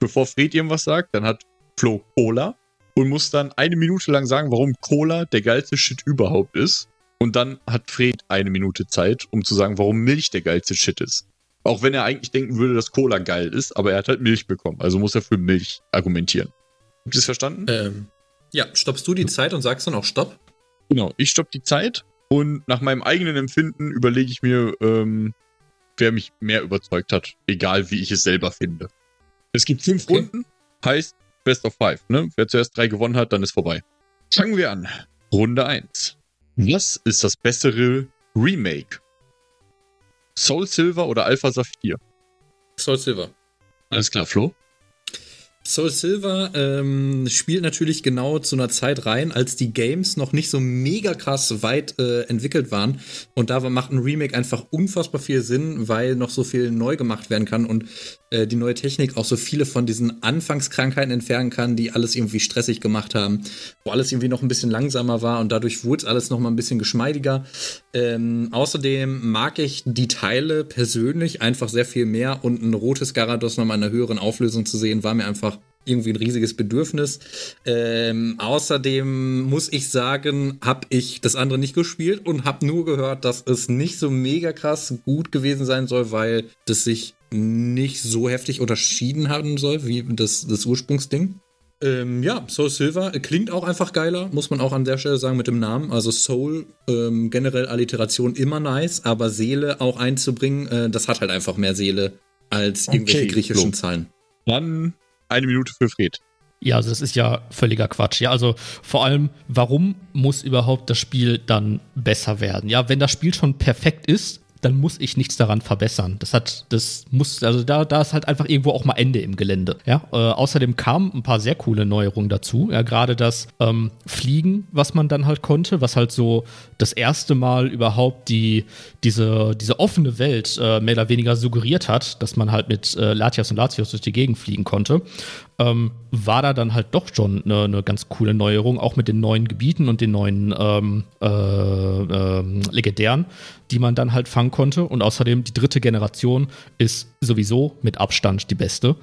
Bevor Fred irgendwas sagt, dann hat Flo Cola. Und muss dann eine Minute lang sagen, warum Cola der geilste Shit überhaupt ist. Und dann hat Fred eine Minute Zeit, um zu sagen, warum Milch der geilste Shit ist. Auch wenn er eigentlich denken würde, dass Cola geil ist, aber er hat halt Milch bekommen. Also muss er für Milch argumentieren. Habt ihr es verstanden? Ähm, ja, stoppst du die Zeit und sagst dann auch Stopp? Genau, ich stopp die Zeit. Und nach meinem eigenen Empfinden überlege ich mir, ähm, wer mich mehr überzeugt hat. Egal, wie ich es selber finde. Es gibt fünf okay. Runden, heißt Best of Five. Ne? Wer zuerst drei gewonnen hat, dann ist vorbei. Fangen wir an. Runde eins. Was ist das bessere Remake? Soul Silver oder Alpha Saphir? Soul Silver. Alles klar, Flo? Soul Silver ähm, spielt natürlich genau zu einer Zeit rein, als die Games noch nicht so mega krass weit äh, entwickelt waren. Und da macht ein Remake einfach unfassbar viel Sinn, weil noch so viel neu gemacht werden kann und äh, die neue Technik auch so viele von diesen Anfangskrankheiten entfernen kann, die alles irgendwie stressig gemacht haben, wo alles irgendwie noch ein bisschen langsamer war und dadurch wurde alles noch mal ein bisschen geschmeidiger. Ähm, außerdem mag ich die Teile persönlich einfach sehr viel mehr und ein rotes Gyarados noch mal in einer höheren Auflösung zu sehen, war mir einfach irgendwie ein riesiges Bedürfnis. Ähm, außerdem muss ich sagen, habe ich das andere nicht gespielt und habe nur gehört, dass es nicht so mega krass gut gewesen sein soll, weil das sich nicht so heftig unterschieden haben soll, wie das, das Ursprungsding. Ähm, ja, Soul Silver klingt auch einfach geiler, muss man auch an der Stelle sagen mit dem Namen. Also Soul, ähm, generell Alliteration immer nice, aber Seele auch einzubringen, äh, das hat halt einfach mehr Seele als irgendwelche okay, griechischen so. Zahlen. Dann eine Minute für Fred. Ja, also das ist ja völliger Quatsch. Ja, also vor allem, warum muss überhaupt das Spiel dann besser werden? Ja, wenn das Spiel schon perfekt ist, dann muss ich nichts daran verbessern. Das hat, das muss, also da, da ist halt einfach irgendwo auch mal Ende im Gelände. Ja, äh, außerdem kamen ein paar sehr coole Neuerungen dazu. Ja, gerade das ähm, Fliegen, was man dann halt konnte, was halt so das erste Mal überhaupt die, diese, diese offene Welt äh, mehr oder weniger suggeriert hat, dass man halt mit äh, Latias und Latios durch die Gegend fliegen konnte. Ähm, war da dann halt doch schon eine ne ganz coole Neuerung, auch mit den neuen Gebieten und den neuen ähm, äh, äh, Legendären, die man dann halt fangen konnte. Und außerdem, die dritte Generation ist sowieso mit Abstand die beste.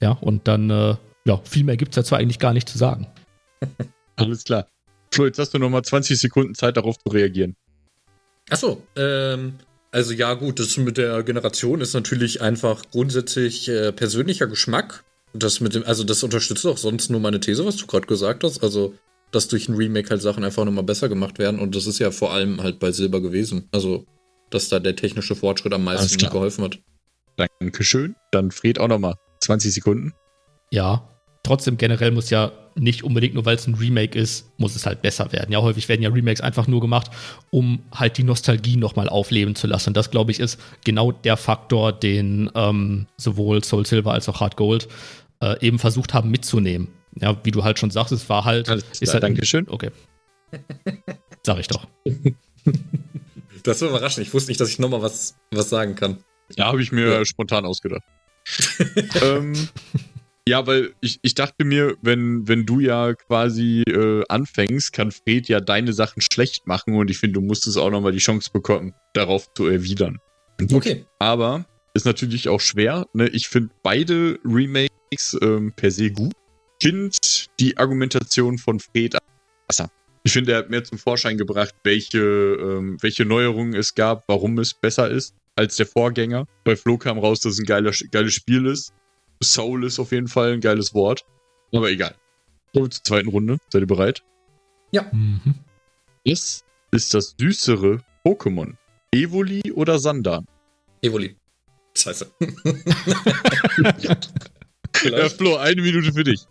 Ja, und dann, äh, ja, viel mehr gibt es dazu eigentlich gar nicht zu sagen. Alles klar. Flo, jetzt hast du nochmal zwanzig Sekunden Zeit, darauf zu reagieren. Achso, ähm... Also ja, gut, das mit der Generation ist natürlich einfach grundsätzlich äh, persönlicher Geschmack. Das mit dem, also das unterstützt auch sonst nur meine These, was du gerade gesagt hast. Also, dass durch ein Remake halt Sachen einfach nochmal besser gemacht werden. Und das ist ja vor allem halt bei Silber gewesen. Also, dass da der technische Fortschritt am meisten geholfen hat. Dankeschön. Dann Fred auch nochmal. zwanzig Sekunden. Ja, trotzdem generell muss ja nicht unbedingt, nur weil es ein Remake ist, muss es halt besser werden. Ja, häufig werden ja Remakes einfach nur gemacht, um halt die Nostalgie nochmal aufleben zu lassen. Und das, glaube ich, ist genau der Faktor, den ähm, sowohl Soul Silver als auch Hard Gold äh, eben versucht haben mitzunehmen. Ja, wie du halt schon sagst, es war halt... Alles klar, ist halt Dankeschön. Okay. Sag ich doch. Das war überraschend. Ich wusste nicht, dass ich nochmal was, was sagen kann. Ja, habe ich mir ja. spontan ausgedacht. ähm... Ja, weil ich, ich dachte mir, wenn, wenn du ja quasi äh, anfängst, kann Fred ja deine Sachen schlecht machen und ich finde, du musstest auch nochmal die Chance bekommen, darauf zu erwidern. Gut, okay. Aber ist natürlich auch schwer. Ne? Ich finde beide Remakes ähm, per se gut. Ich finde die Argumentation von Fred besser. Ich finde, er hat mehr zum Vorschein gebracht, welche, ähm, welche Neuerungen es gab, warum es besser ist als der Vorgänger. Bei Flo kam raus, dass es ein geiler, geiles Spiel ist. Soul ist auf jeden Fall ein geiles Wort. Aber egal. Kommen wir zur zweiten Runde. Seid ihr bereit? Ja. Mhm. Es ist das süßere Pokémon. Evoli oder Sander? Evoli. Scheiße. Ja, Flo, eine Minute für dich.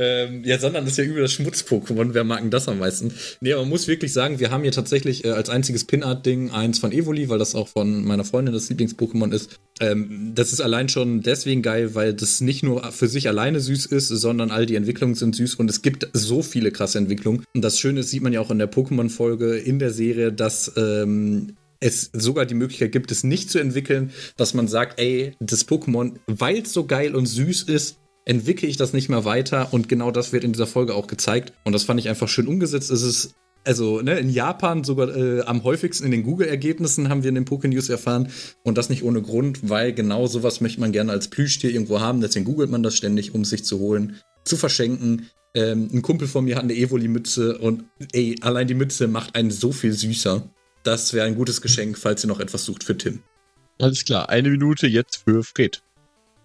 Ähm, ja, Sandern ist ja über das Schmutz-Pokémon. Wer mag denn das am meisten? Nee, aber man muss wirklich sagen, wir haben hier tatsächlich äh, als einziges Pin-Art-Ding eins von Evoli, weil das auch von meiner Freundin das Lieblings-Pokémon ist. Ähm, das ist allein schon deswegen geil, weil das nicht nur für sich alleine süß ist, sondern all die Entwicklungen sind süß und es gibt so viele krasse Entwicklungen. Und das Schöne ist, sieht man ja auch in der Pokémon-Folge in der Serie, dass ähm, es sogar die Möglichkeit gibt, es nicht zu entwickeln, dass man sagt, ey, das Pokémon, weil es so geil und süß ist, entwickle ich das nicht mehr weiter, und genau das wird in dieser Folge auch gezeigt und das fand ich einfach schön umgesetzt. Es ist, also ne, in Japan sogar äh, am häufigsten in den Google-Ergebnissen haben wir in den Poké-News erfahren und das nicht ohne Grund, weil genau sowas möchte man gerne als Plüschtier irgendwo haben, deswegen googelt man das ständig, um sich zu holen, zu verschenken. Ähm, ein Kumpel von mir hat eine Evoli-Mütze und ey, allein die Mütze macht einen so viel süßer. Das wäre ein gutes Geschenk, falls ihr noch etwas sucht für Tim. Alles klar, eine Minute jetzt für Fred.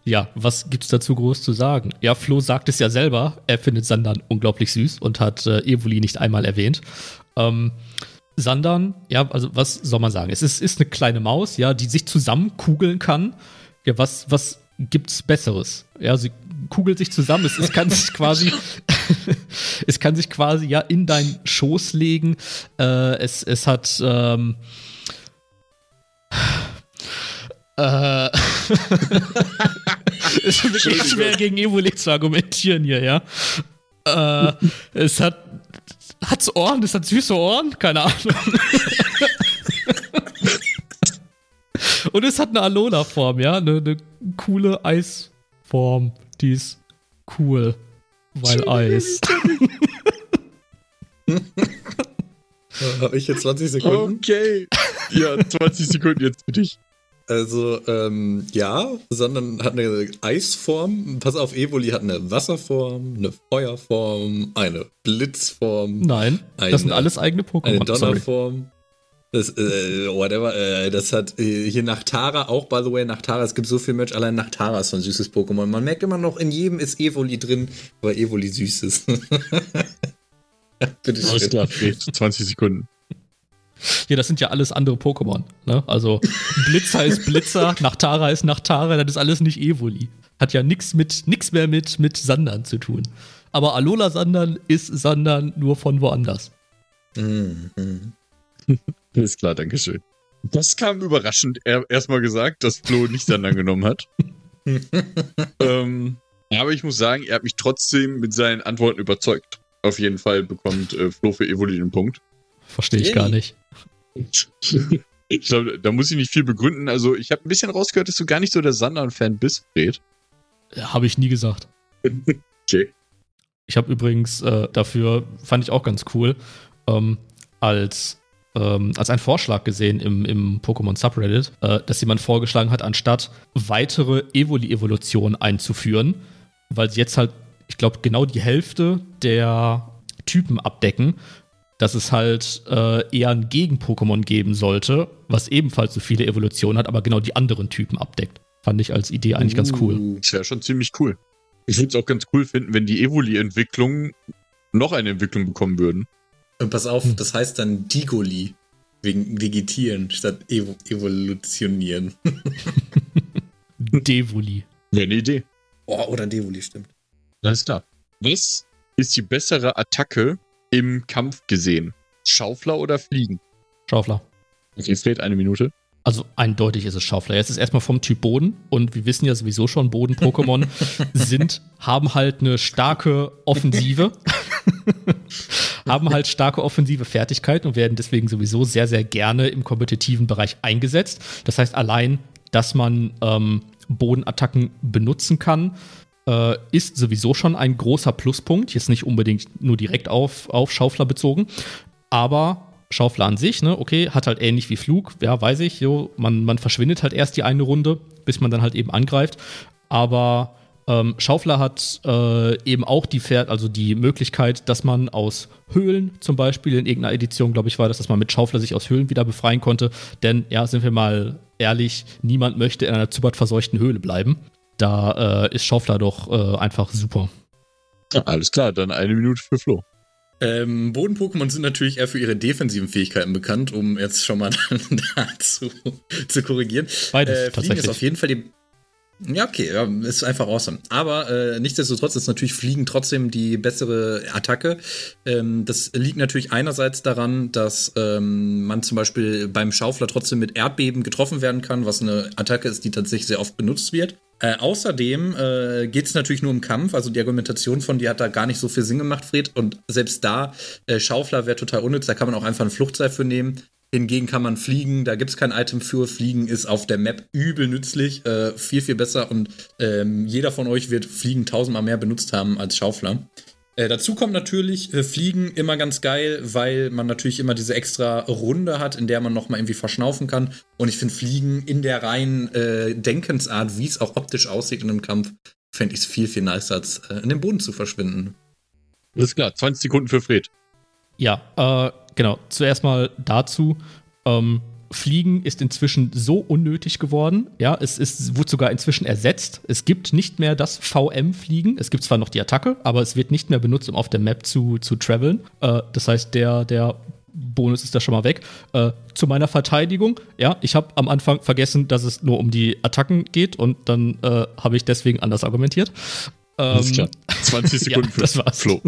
Ja, was gibt's dazu groß zu sagen? Ja, Flo sagt es ja selber, er findet Sandan unglaublich süß und hat äh, Evoli nicht einmal erwähnt. Ähm, Sandan, ja, also was soll man sagen? Es ist, ist eine kleine Maus, ja, die sich zusammenkugeln kann. Ja, was, was gibt's Besseres? Ja, sie kugelt sich zusammen, es, es kann sich quasi es kann sich quasi ja in deinen Schoß legen. Äh, es, es hat ähm, Äh. Es ist wirklich schwer, gegen Evoli zu argumentieren hier, ja. Äh, es hat. Hat's Ohren? Es hat süße Ohren? Keine Ahnung. Und es hat eine Alola-Form, ja. Eine, eine coole Eisform. Die ist cool. Weil Eis. Habe ich jetzt zwanzig Sekunden? Okay. Ja, zwanzig Sekunden jetzt für dich. Also, ähm, ja, sondern hat eine Eisform. Pass auf, Evoli hat eine Wasserform, eine Feuerform, eine Blitzform. Nein, eine, das sind alles eigene Pokémon. Eine Donnerform. Das, äh, whatever, äh, das hat äh, hier Nachtara, auch by the way, Nachtara, es gibt so viel Merch, allein Nachtara ist so ein süßes Pokémon. Man merkt immer noch, in jedem ist Evoli drin, weil Evoli süß ist. Bitte schön. Klar, zwanzig Sekunden. Ja, das sind ja alles andere Pokémon, ne? Also Blitz heißt Blitzer, Nachtara ist Nachtara, das ist alles nicht Evoli. Hat ja nichts mit nix mehr mit, mit Sandern zu tun. Aber Alola Sandern ist Sandern nur von woanders. Mhm. Alles klar, danke schön. Das kam überraschend erstmal gesagt, dass Flo nicht Sandern genommen hat. ähm, aber ich muss sagen, er hat mich trotzdem mit seinen Antworten überzeugt. Auf jeden Fall bekommt äh, Flo für Evoli den Punkt. Verstehe ich gar nicht. Ich glaube, da muss ich nicht viel begründen. Also, ich habe ein bisschen rausgehört, dass du gar nicht so der Sandan-Fan bist, Fred. Ja, habe ich nie gesagt. Okay. Ich habe übrigens äh, dafür, fand ich auch ganz cool, ähm, als, ähm, als einen Vorschlag gesehen im, im Pokémon-Subreddit, äh, dass jemand vorgeschlagen hat, anstatt weitere Evoli-Evolutionen einzuführen, weil sie jetzt halt, ich glaube, genau die Hälfte der Typen abdecken, dass es halt äh, eher ein Gegen-Pokémon geben sollte, was ebenfalls so viele Evolutionen hat, aber genau die anderen Typen abdeckt. Fand ich als Idee eigentlich uh, ganz cool. Ist ja schon ziemlich cool. Ich würde es auch ganz cool finden, wenn die Evoli-Entwicklung noch eine Entwicklung bekommen würden. Und pass auf, hm. das heißt dann Digoli. Wegen Digitieren statt Evo- Evolutionieren. Devoli. Ja, eine Idee. Oh, oder Devoli, stimmt. Alles klar. Was ist die bessere Attacke im Kampf gesehen? Schaufler oder Fliegen? Schaufler. Okay, Fred, eine Minute. Also eindeutig ist es Schaufler. Jetzt ist erstmal vom Typ Boden und wir wissen ja sowieso schon, Boden-Pokémon sind, haben halt eine starke Offensive, haben halt starke offensive Fertigkeiten und werden deswegen sowieso sehr, sehr gerne im kompetitiven Bereich eingesetzt. Das heißt, allein, dass man ähm, Bodenattacken benutzen kann, Äh, ist sowieso schon ein großer Pluspunkt, jetzt nicht unbedingt nur direkt auf, auf Schaufler bezogen, aber Schaufler an sich, ne, okay, hat halt ähnlich wie Flug, ja, weiß ich, jo, man, man verschwindet halt erst die eine Runde, bis man dann halt eben angreift, aber ähm, Schaufler hat äh, eben auch die, Ver- also die Möglichkeit, dass man aus Höhlen zum Beispiel, in irgendeiner Edition, glaube ich, war das, dass man mit Schaufler sich aus Höhlen wieder befreien konnte, denn, ja, sind wir mal ehrlich, niemand möchte in einer Zubat-verseuchten Höhle bleiben. Da äh, ist Schaufler doch äh, einfach super. Ja, alles klar, dann eine Minute für Flo. Ähm, Boden-Pokémon sind natürlich eher für ihre defensiven Fähigkeiten bekannt, um jetzt schon mal dazu zu korrigieren. Beides, äh, Fliegen ist auf jeden Fall die... Ja, okay, ja, ist einfach awesome. Aber äh, nichtsdestotrotz ist natürlich Fliegen trotzdem die bessere Attacke. Ähm, das liegt natürlich einerseits daran, dass ähm, man zum Beispiel beim Schaufler trotzdem mit Erdbeben getroffen werden kann, was eine Attacke ist, die tatsächlich sehr oft benutzt wird. Äh, außerdem äh, geht es natürlich nur um Kampf, also die Argumentation von dir hat da gar nicht so viel Sinn gemacht, Fred. Und selbst da, äh, Schaufler wäre total unnütz, da kann man auch einfach ein Fluchtseil für nehmen. Hingegen kann man fliegen, da gibt es kein Item für. Fliegen ist auf der Map übel nützlich, äh, viel, viel besser. Und ähm, jeder von euch wird Fliegen tausendmal mehr benutzt haben als Schaufler. Äh, dazu kommt natürlich äh, Fliegen immer ganz geil, weil man natürlich immer diese extra Runde hat, in der man nochmal irgendwie verschnaufen kann. Und ich finde Fliegen in der reinen äh, Denkensart, wie es auch optisch aussieht in einem Kampf, fände ich es viel, viel nicer, als äh, in den Boden zu verschwinden. Alles klar, zwanzig Sekunden für Fred. Ja, äh, genau. Zuerst mal dazu. Ähm, Fliegen ist inzwischen so unnötig geworden. Ja, es ist, wurde sogar inzwischen ersetzt. Es gibt nicht mehr das V M-Fliegen. Es gibt zwar noch die Attacke, aber es wird nicht mehr benutzt, um auf der Map zu, zu traveln. Äh, das heißt, der, der Bonus ist da schon mal weg. Äh, zu meiner Verteidigung. Ja, ich habe am Anfang vergessen, dass es nur um die Attacken geht und dann äh, habe ich deswegen anders argumentiert. Ähm, Alles klar. zwanzig Sekunden ja, das war's. Flo.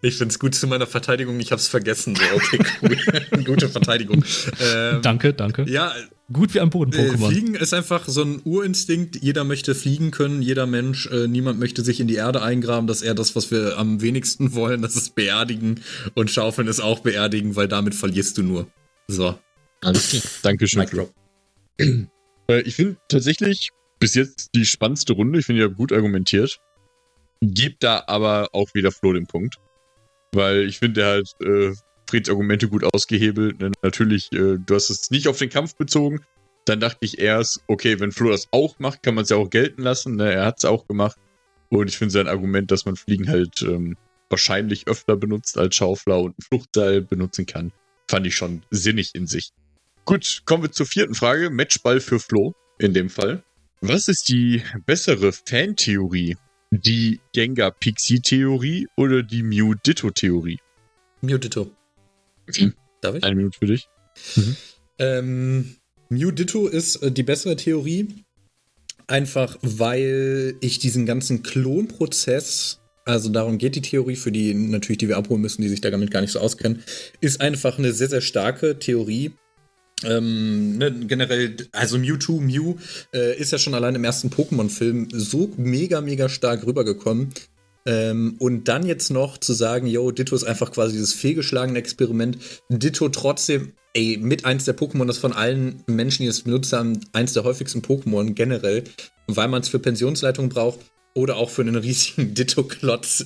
Ich find's gut zu meiner Verteidigung, ich hab's vergessen. So, okay, cool. Gute Verteidigung. Ähm, danke, danke. Ja, gut wie ein Boden-Pokémon. Äh, Fliegen ist einfach so ein Urinstinkt. Jeder möchte fliegen können, jeder Mensch. Äh, niemand möchte sich in die Erde eingraben. Das ist eher das, was wir am wenigsten wollen. Das ist beerdigen. Und Schaufeln ist auch beerdigen, weil damit verlierst du nur. So. Alles klar. Dankeschön. äh, ich finde tatsächlich bis jetzt die spannendste Runde. Ich finde, ihr habt gut argumentiert. Gebt da aber auch wieder Flo den Punkt. Weil ich finde, er hat äh, Freds Argumente gut ausgehebelt. Denn natürlich, äh, du hast es nicht auf den Kampf bezogen. Dann dachte ich erst, okay, wenn Flo das auch macht, kann man es ja auch gelten lassen. Ne? Er hat es auch gemacht. Und ich finde sein Argument, dass man Fliegen halt ähm, wahrscheinlich öfter benutzt als Schaufler und ein Fluchtseil benutzen kann, fand ich schon sinnig in sich. Gut, kommen wir zur vierten Frage. Matchball für Flo in dem Fall. Was ist die bessere Fantheorie? Die Gengar-Pixie-Theorie oder die Mew-Ditto-Theorie? Mew-Ditto. Mhm. Darf ich? Eine Minute für dich. Mhm. Ähm, Mew-Ditto ist die bessere Theorie, einfach weil ich diesen ganzen Klonprozess, also darum geht die Theorie, für die natürlich, die wir abholen müssen, die sich damit gar nicht so auskennen, ist einfach eine sehr, sehr starke Theorie. Ähm, ne, generell, also Mewtwo, Mew äh, ist ja schon allein im ersten Pokémon-Film so mega, mega stark rübergekommen. Ähm, und dann jetzt noch zu sagen, yo, Ditto ist einfach quasi dieses fehlgeschlagene Experiment. Ditto trotzdem, ey, mit eins der Pokémon, das von allen Menschen, die es benutzt haben, eins der häufigsten Pokémon generell, weil man es für Pensionsleitungen braucht. Oder auch für einen riesigen Ditto-Klotz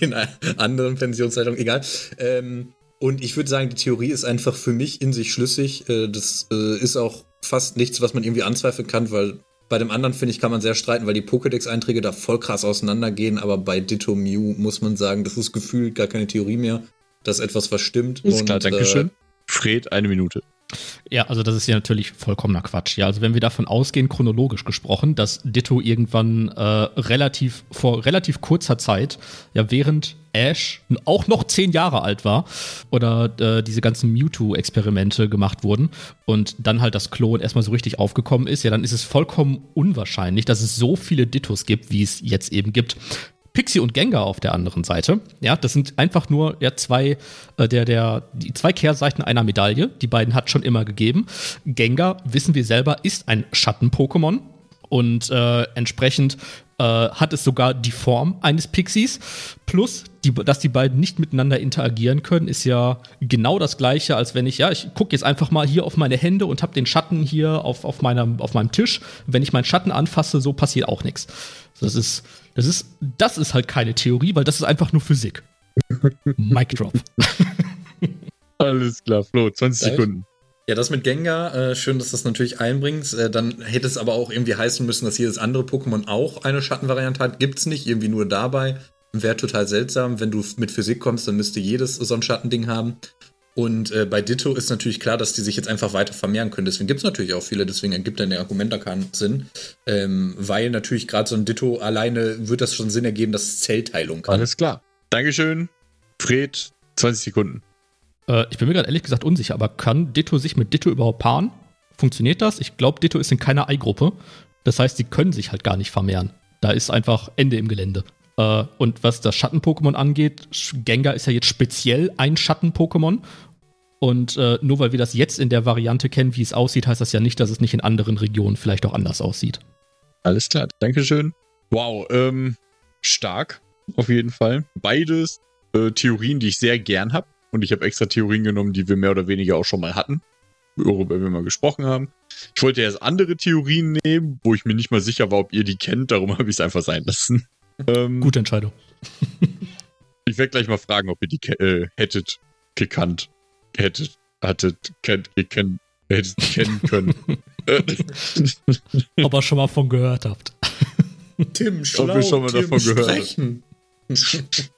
in einer anderen Pensionsleitung, egal. Ähm, Und ich würde sagen, die Theorie ist einfach für mich in sich schlüssig. Das ist auch fast nichts, was man irgendwie anzweifeln kann, weil bei dem anderen, finde ich, kann man sehr streiten, weil die Pokédex-Einträge da voll krass auseinandergehen. Aber bei Ditto Mew muss man sagen, das ist gefühlt gar keine Theorie mehr, dass etwas was stimmt. Ist und, klar, dankeschön. Äh, Fred, eine Minute. Ja, also das ist ja natürlich vollkommener Quatsch. Ja, also wenn wir davon ausgehen, chronologisch gesprochen, dass Ditto irgendwann äh, relativ vor relativ kurzer Zeit, ja, während Ash auch noch zehn Jahre alt war oder äh, diese ganzen Mewtwo-Experimente gemacht wurden und dann halt das Klon erstmal so richtig aufgekommen ist, ja, dann ist es vollkommen unwahrscheinlich, dass es so viele Dittos gibt, wie es jetzt eben gibt. Pixie und Gengar auf der anderen Seite, ja, das sind einfach nur ja, zwei, äh, der, der, die zwei Kehrseiten einer Medaille. Die beiden hat es schon immer gegeben. Gengar, wissen wir selber, ist ein Schatten-Pokémon und äh, entsprechend äh, hat es sogar die Form eines Pixies. Plus, die, dass die beiden nicht miteinander interagieren können, ist ja genau das Gleiche, als wenn ich, ja, ich gucke jetzt einfach mal hier auf meine Hände und habe den Schatten hier auf, auf, meiner, auf meinem Tisch. Wenn ich meinen Schatten anfasse, so passiert auch nichts. Das ist Das ist, das ist halt keine Theorie, weil das ist einfach nur Physik. Mic drop. Alles klar, Flo, zwanzig Sekunden. Ja, das mit Gengar, äh, schön, dass du das natürlich einbringst. Äh, dann hätte es aber auch irgendwie heißen müssen, dass jedes andere Pokémon auch eine Schattenvariante hat. Gibt's nicht, irgendwie nur dabei. Wäre total seltsam. Wenn du mit Physik kommst, dann müsste jedes so ein Schattending haben. Und äh, bei Ditto ist natürlich klar, dass die sich jetzt einfach weiter vermehren können. Deswegen gibt es natürlich auch viele, deswegen ergibt dann der Argument da keinen Sinn. Ähm, weil natürlich gerade so ein Ditto alleine wird das schon Sinn ergeben, dass es Zellteilung kann. Alles klar. Dankeschön. Fred, zwanzig Sekunden. Äh, ich bin mir gerade ehrlich gesagt unsicher, aber kann Ditto sich mit Ditto überhaupt paaren? Funktioniert das? Ich glaube, Ditto ist in keiner Ei-Gruppe. Das heißt, sie können sich halt gar nicht vermehren. Da ist einfach Ende im Gelände. Äh, und was das Schatten-Pokémon angeht, Gengar ist ja jetzt speziell ein Schatten-Pokémon. Und äh, nur weil wir das jetzt in der Variante kennen, wie es aussieht, heißt das ja nicht, dass es nicht in anderen Regionen vielleicht auch anders aussieht. Alles klar, Dankeschön. Wow, ähm, stark, auf jeden Fall. Beides äh, Theorien, die ich sehr gern habe. Und ich habe extra Theorien genommen, die wir mehr oder weniger auch schon mal hatten, worüber wir mal gesprochen haben. Ich wollte erst andere Theorien nehmen, wo ich mir nicht mal sicher war, ob ihr die kennt. Darum habe ich es einfach sein lassen. Ähm, Gute Entscheidung. Ich werde gleich mal fragen, ob ihr die ke- äh, hättet gekannt. Hättet, hattet, kennt, gekennt, hättet kennen können. Ob ihr schon mal von gehört habt. Tim, schlau, wir schon mal Tim davon sprechen. Gehört.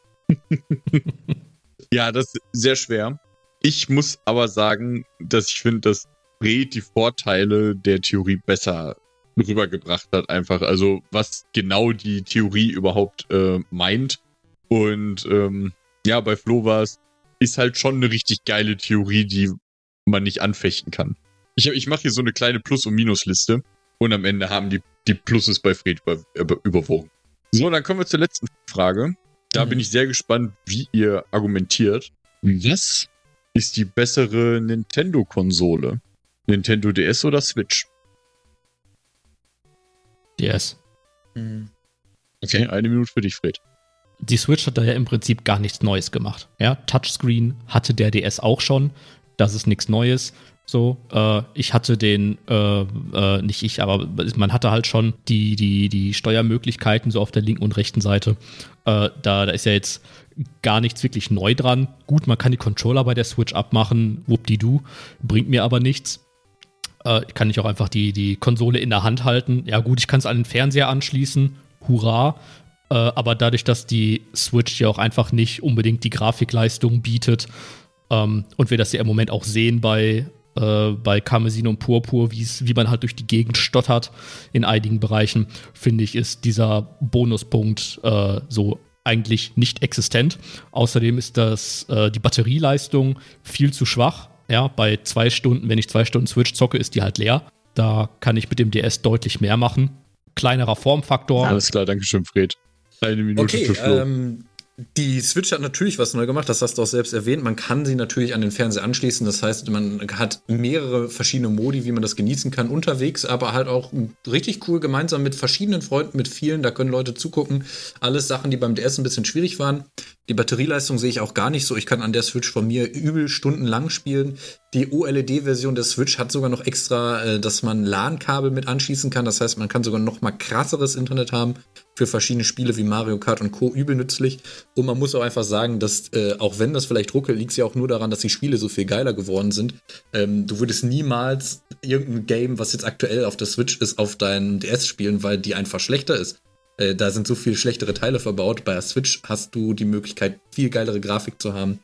Ja, das ist sehr schwer. Ich muss aber sagen, dass ich finde, dass Fred die Vorteile der Theorie besser rübergebracht hat, einfach. Also, was genau die Theorie überhaupt äh, meint. Und ähm, ja, bei Flo war es, ist halt schon eine richtig geile Theorie, die man nicht anfechten kann. Ich, ich mache hier so eine kleine Plus- und Minusliste und am Ende haben die, die Pluses bei Fred über, über, überwogen. So, dann kommen wir zur letzten Frage. Da mhm. bin ich sehr gespannt, wie ihr argumentiert. Was ist die bessere Nintendo-Konsole? Nintendo D S oder Switch? D S. Mhm. Okay, eine Minute für dich, Fred. Die Switch hat da ja im Prinzip gar nichts Neues gemacht. Ja, Touchscreen hatte der D S auch schon. Das ist nichts Neues. So, äh, ich hatte den, äh, äh, nicht ich, aber man hatte halt schon die, die, die Steuermöglichkeiten so auf der linken und rechten Seite. Äh, da, da ist ja jetzt gar nichts wirklich neu dran. Gut, man kann die Controller bei der Switch abmachen, whoop-di-doo, bringt mir aber nichts. Äh, kann ich auch einfach die, die Konsole in der Hand halten. Ja gut, ich kann es an den Fernseher anschließen. Hurra. Aber dadurch, dass die Switch ja auch einfach nicht unbedingt die Grafikleistung bietet, ähm, und wir das ja im Moment auch sehen bei, äh, bei Karmesin und Purpur, wie man halt durch die Gegend stottert in einigen Bereichen, finde ich, ist dieser Bonuspunkt äh, so eigentlich nicht existent. Außerdem ist das äh, die Batterieleistung viel zu schwach. Ja, bei zwei Stunden, wenn ich zwei Stunden Switch zocke, ist die halt leer. Da kann ich mit dem D S deutlich mehr machen. Kleinerer Formfaktor. Alles klar, Dankeschön, Fred. Eine Minute okay, für Flo. Ähm, die Switch hat natürlich was neu gemacht, das hast du auch selbst erwähnt. Man kann sie natürlich an den Fernseher anschließen. Das heißt, man hat mehrere verschiedene Modi, wie man das genießen kann unterwegs, aber halt auch richtig cool gemeinsam mit verschiedenen Freunden, mit vielen. Da können Leute zugucken. Alles Sachen, die beim D S ein bisschen schwierig waren. Die Batterieleistung sehe ich auch gar nicht so. Ich kann an der Switch von mir übel stundenlang spielen. Die O L E D-Version der Switch hat sogar noch extra, dass man LAN-Kabel mit anschließen kann. Das heißt, man kann sogar noch mal krasseres Internet haben für verschiedene Spiele wie Mario Kart und Co. übel nützlich. Und man muss auch einfach sagen, dass äh, auch wenn das vielleicht ruckelt, liegt es ja auch nur daran, dass die Spiele so viel geiler geworden sind. Ähm, du würdest niemals irgendein Game, was jetzt aktuell auf der Switch ist, auf deinem D S spielen, weil die einfach schlechter ist. Äh, da sind so viel schlechtere Teile verbaut. Bei der Switch hast du die Möglichkeit, viel geilere Grafik zu haben,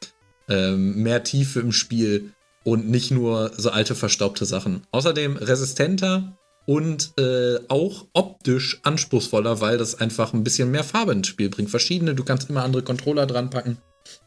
ähm, mehr Tiefe im Spiel. Und nicht nur so alte, verstaubte Sachen. Außerdem resistenter und äh, auch optisch anspruchsvoller, weil das einfach ein bisschen mehr Farbe ins Spiel bringt. Verschiedene, du kannst immer andere Controller dran packen.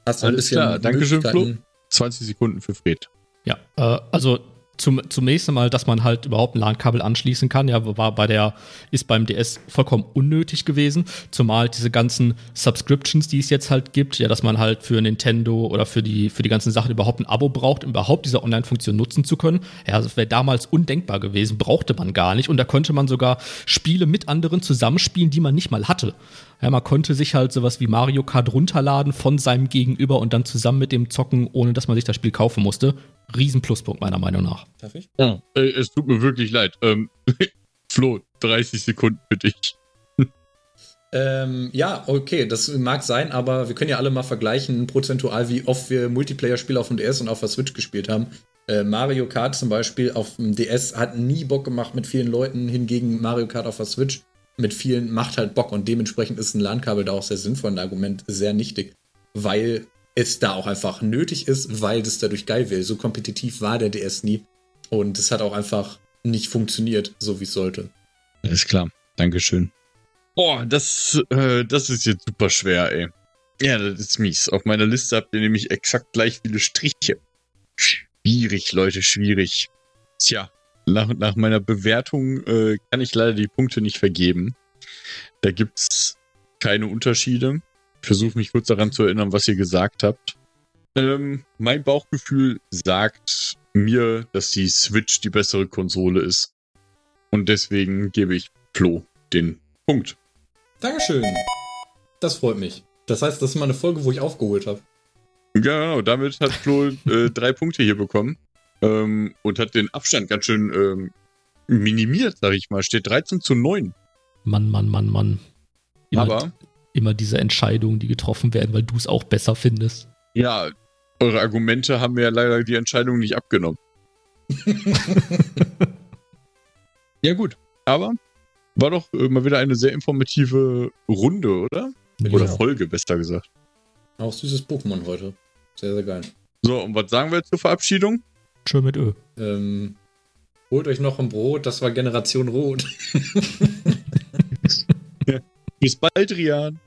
Hast du ein bisschen klar, Dankeschön, Flo. zwanzig Sekunden für Fred. Ja, äh, also zum, zum nächsten Mal, dass man halt überhaupt ein LAN-Kabel anschließen kann, ja, war bei der, ist beim D S vollkommen unnötig gewesen. Zumal diese ganzen Subscriptions, die es jetzt halt gibt, ja, dass man halt für Nintendo oder für die, für die ganzen Sachen überhaupt ein Abo braucht, um überhaupt diese Online-Funktion nutzen zu können. Ja, das wäre damals undenkbar gewesen, brauchte man gar nicht. Und da konnte man sogar Spiele mit anderen zusammenspielen, die man nicht mal hatte. Ja, man konnte sich halt sowas wie Mario Kart runterladen von seinem Gegenüber und dann zusammen mit dem zocken, ohne dass man sich das Spiel kaufen musste. Riesenpluspunkt meiner Meinung nach. Darf ich? Ja. Ey, es tut mir wirklich leid. Ähm, Flo, dreißig Sekunden für dich. Ähm, ja, okay, das mag sein, aber wir können ja alle mal vergleichen, prozentual, wie oft wir Multiplayer-Spiele auf dem D S und auf der Switch gespielt haben. Äh, Mario Kart zum Beispiel auf dem D S hat nie Bock gemacht mit vielen Leuten, hingegen Mario Kart auf der Switch mit vielen macht halt Bock und dementsprechend ist ein LAN-Kabel da auch sehr sinnvoll, ein Argument sehr nichtig, weil es da auch einfach nötig ist, weil das dadurch geil wäre. So kompetitiv war der D S nie und es hat auch einfach nicht funktioniert, so wie es sollte. Alles klar, Dankeschön. Boah, das, äh, das ist jetzt super schwer, ey. Ja, das ist mies. Auf meiner Liste habt ihr nämlich exakt gleich viele Striche. Schwierig, Leute, schwierig. Tja, nach, nach meiner Bewertung äh, kann ich leider die Punkte nicht vergeben. Da gibt's keine Unterschiede. Ich versuche mich kurz daran zu erinnern, was ihr gesagt habt. Ähm, mein Bauchgefühl sagt mir, dass die Switch die bessere Konsole ist. Und deswegen gebe ich Flo den Punkt. Dankeschön. Das freut mich. Das heißt, das ist mal eine Folge, wo ich aufgeholt habe. Genau, damit hat Flo äh, drei Punkte hier bekommen. Ähm, und hat den Abstand ganz schön ähm, minimiert, sag ich mal. Steht dreizehn zu neun. Mann, Mann, Mann, Mann. Immer, Aber immer diese Entscheidungen, die getroffen werden, weil du es auch besser findest. Ja, eure Argumente haben mir ja leider die Entscheidung nicht abgenommen. Ja gut, aber war doch mal wieder eine sehr informative Runde, oder? Genau. Oder Folge, besser gesagt. Auch süßes Pokémon heute. Sehr, sehr geil. So, und was sagen wir jetzt zur Verabschiedung? Tschö mit Ö. Ähm, holt euch noch ein Brot, das war Generation Rot. Ja. Bis bald, Rian.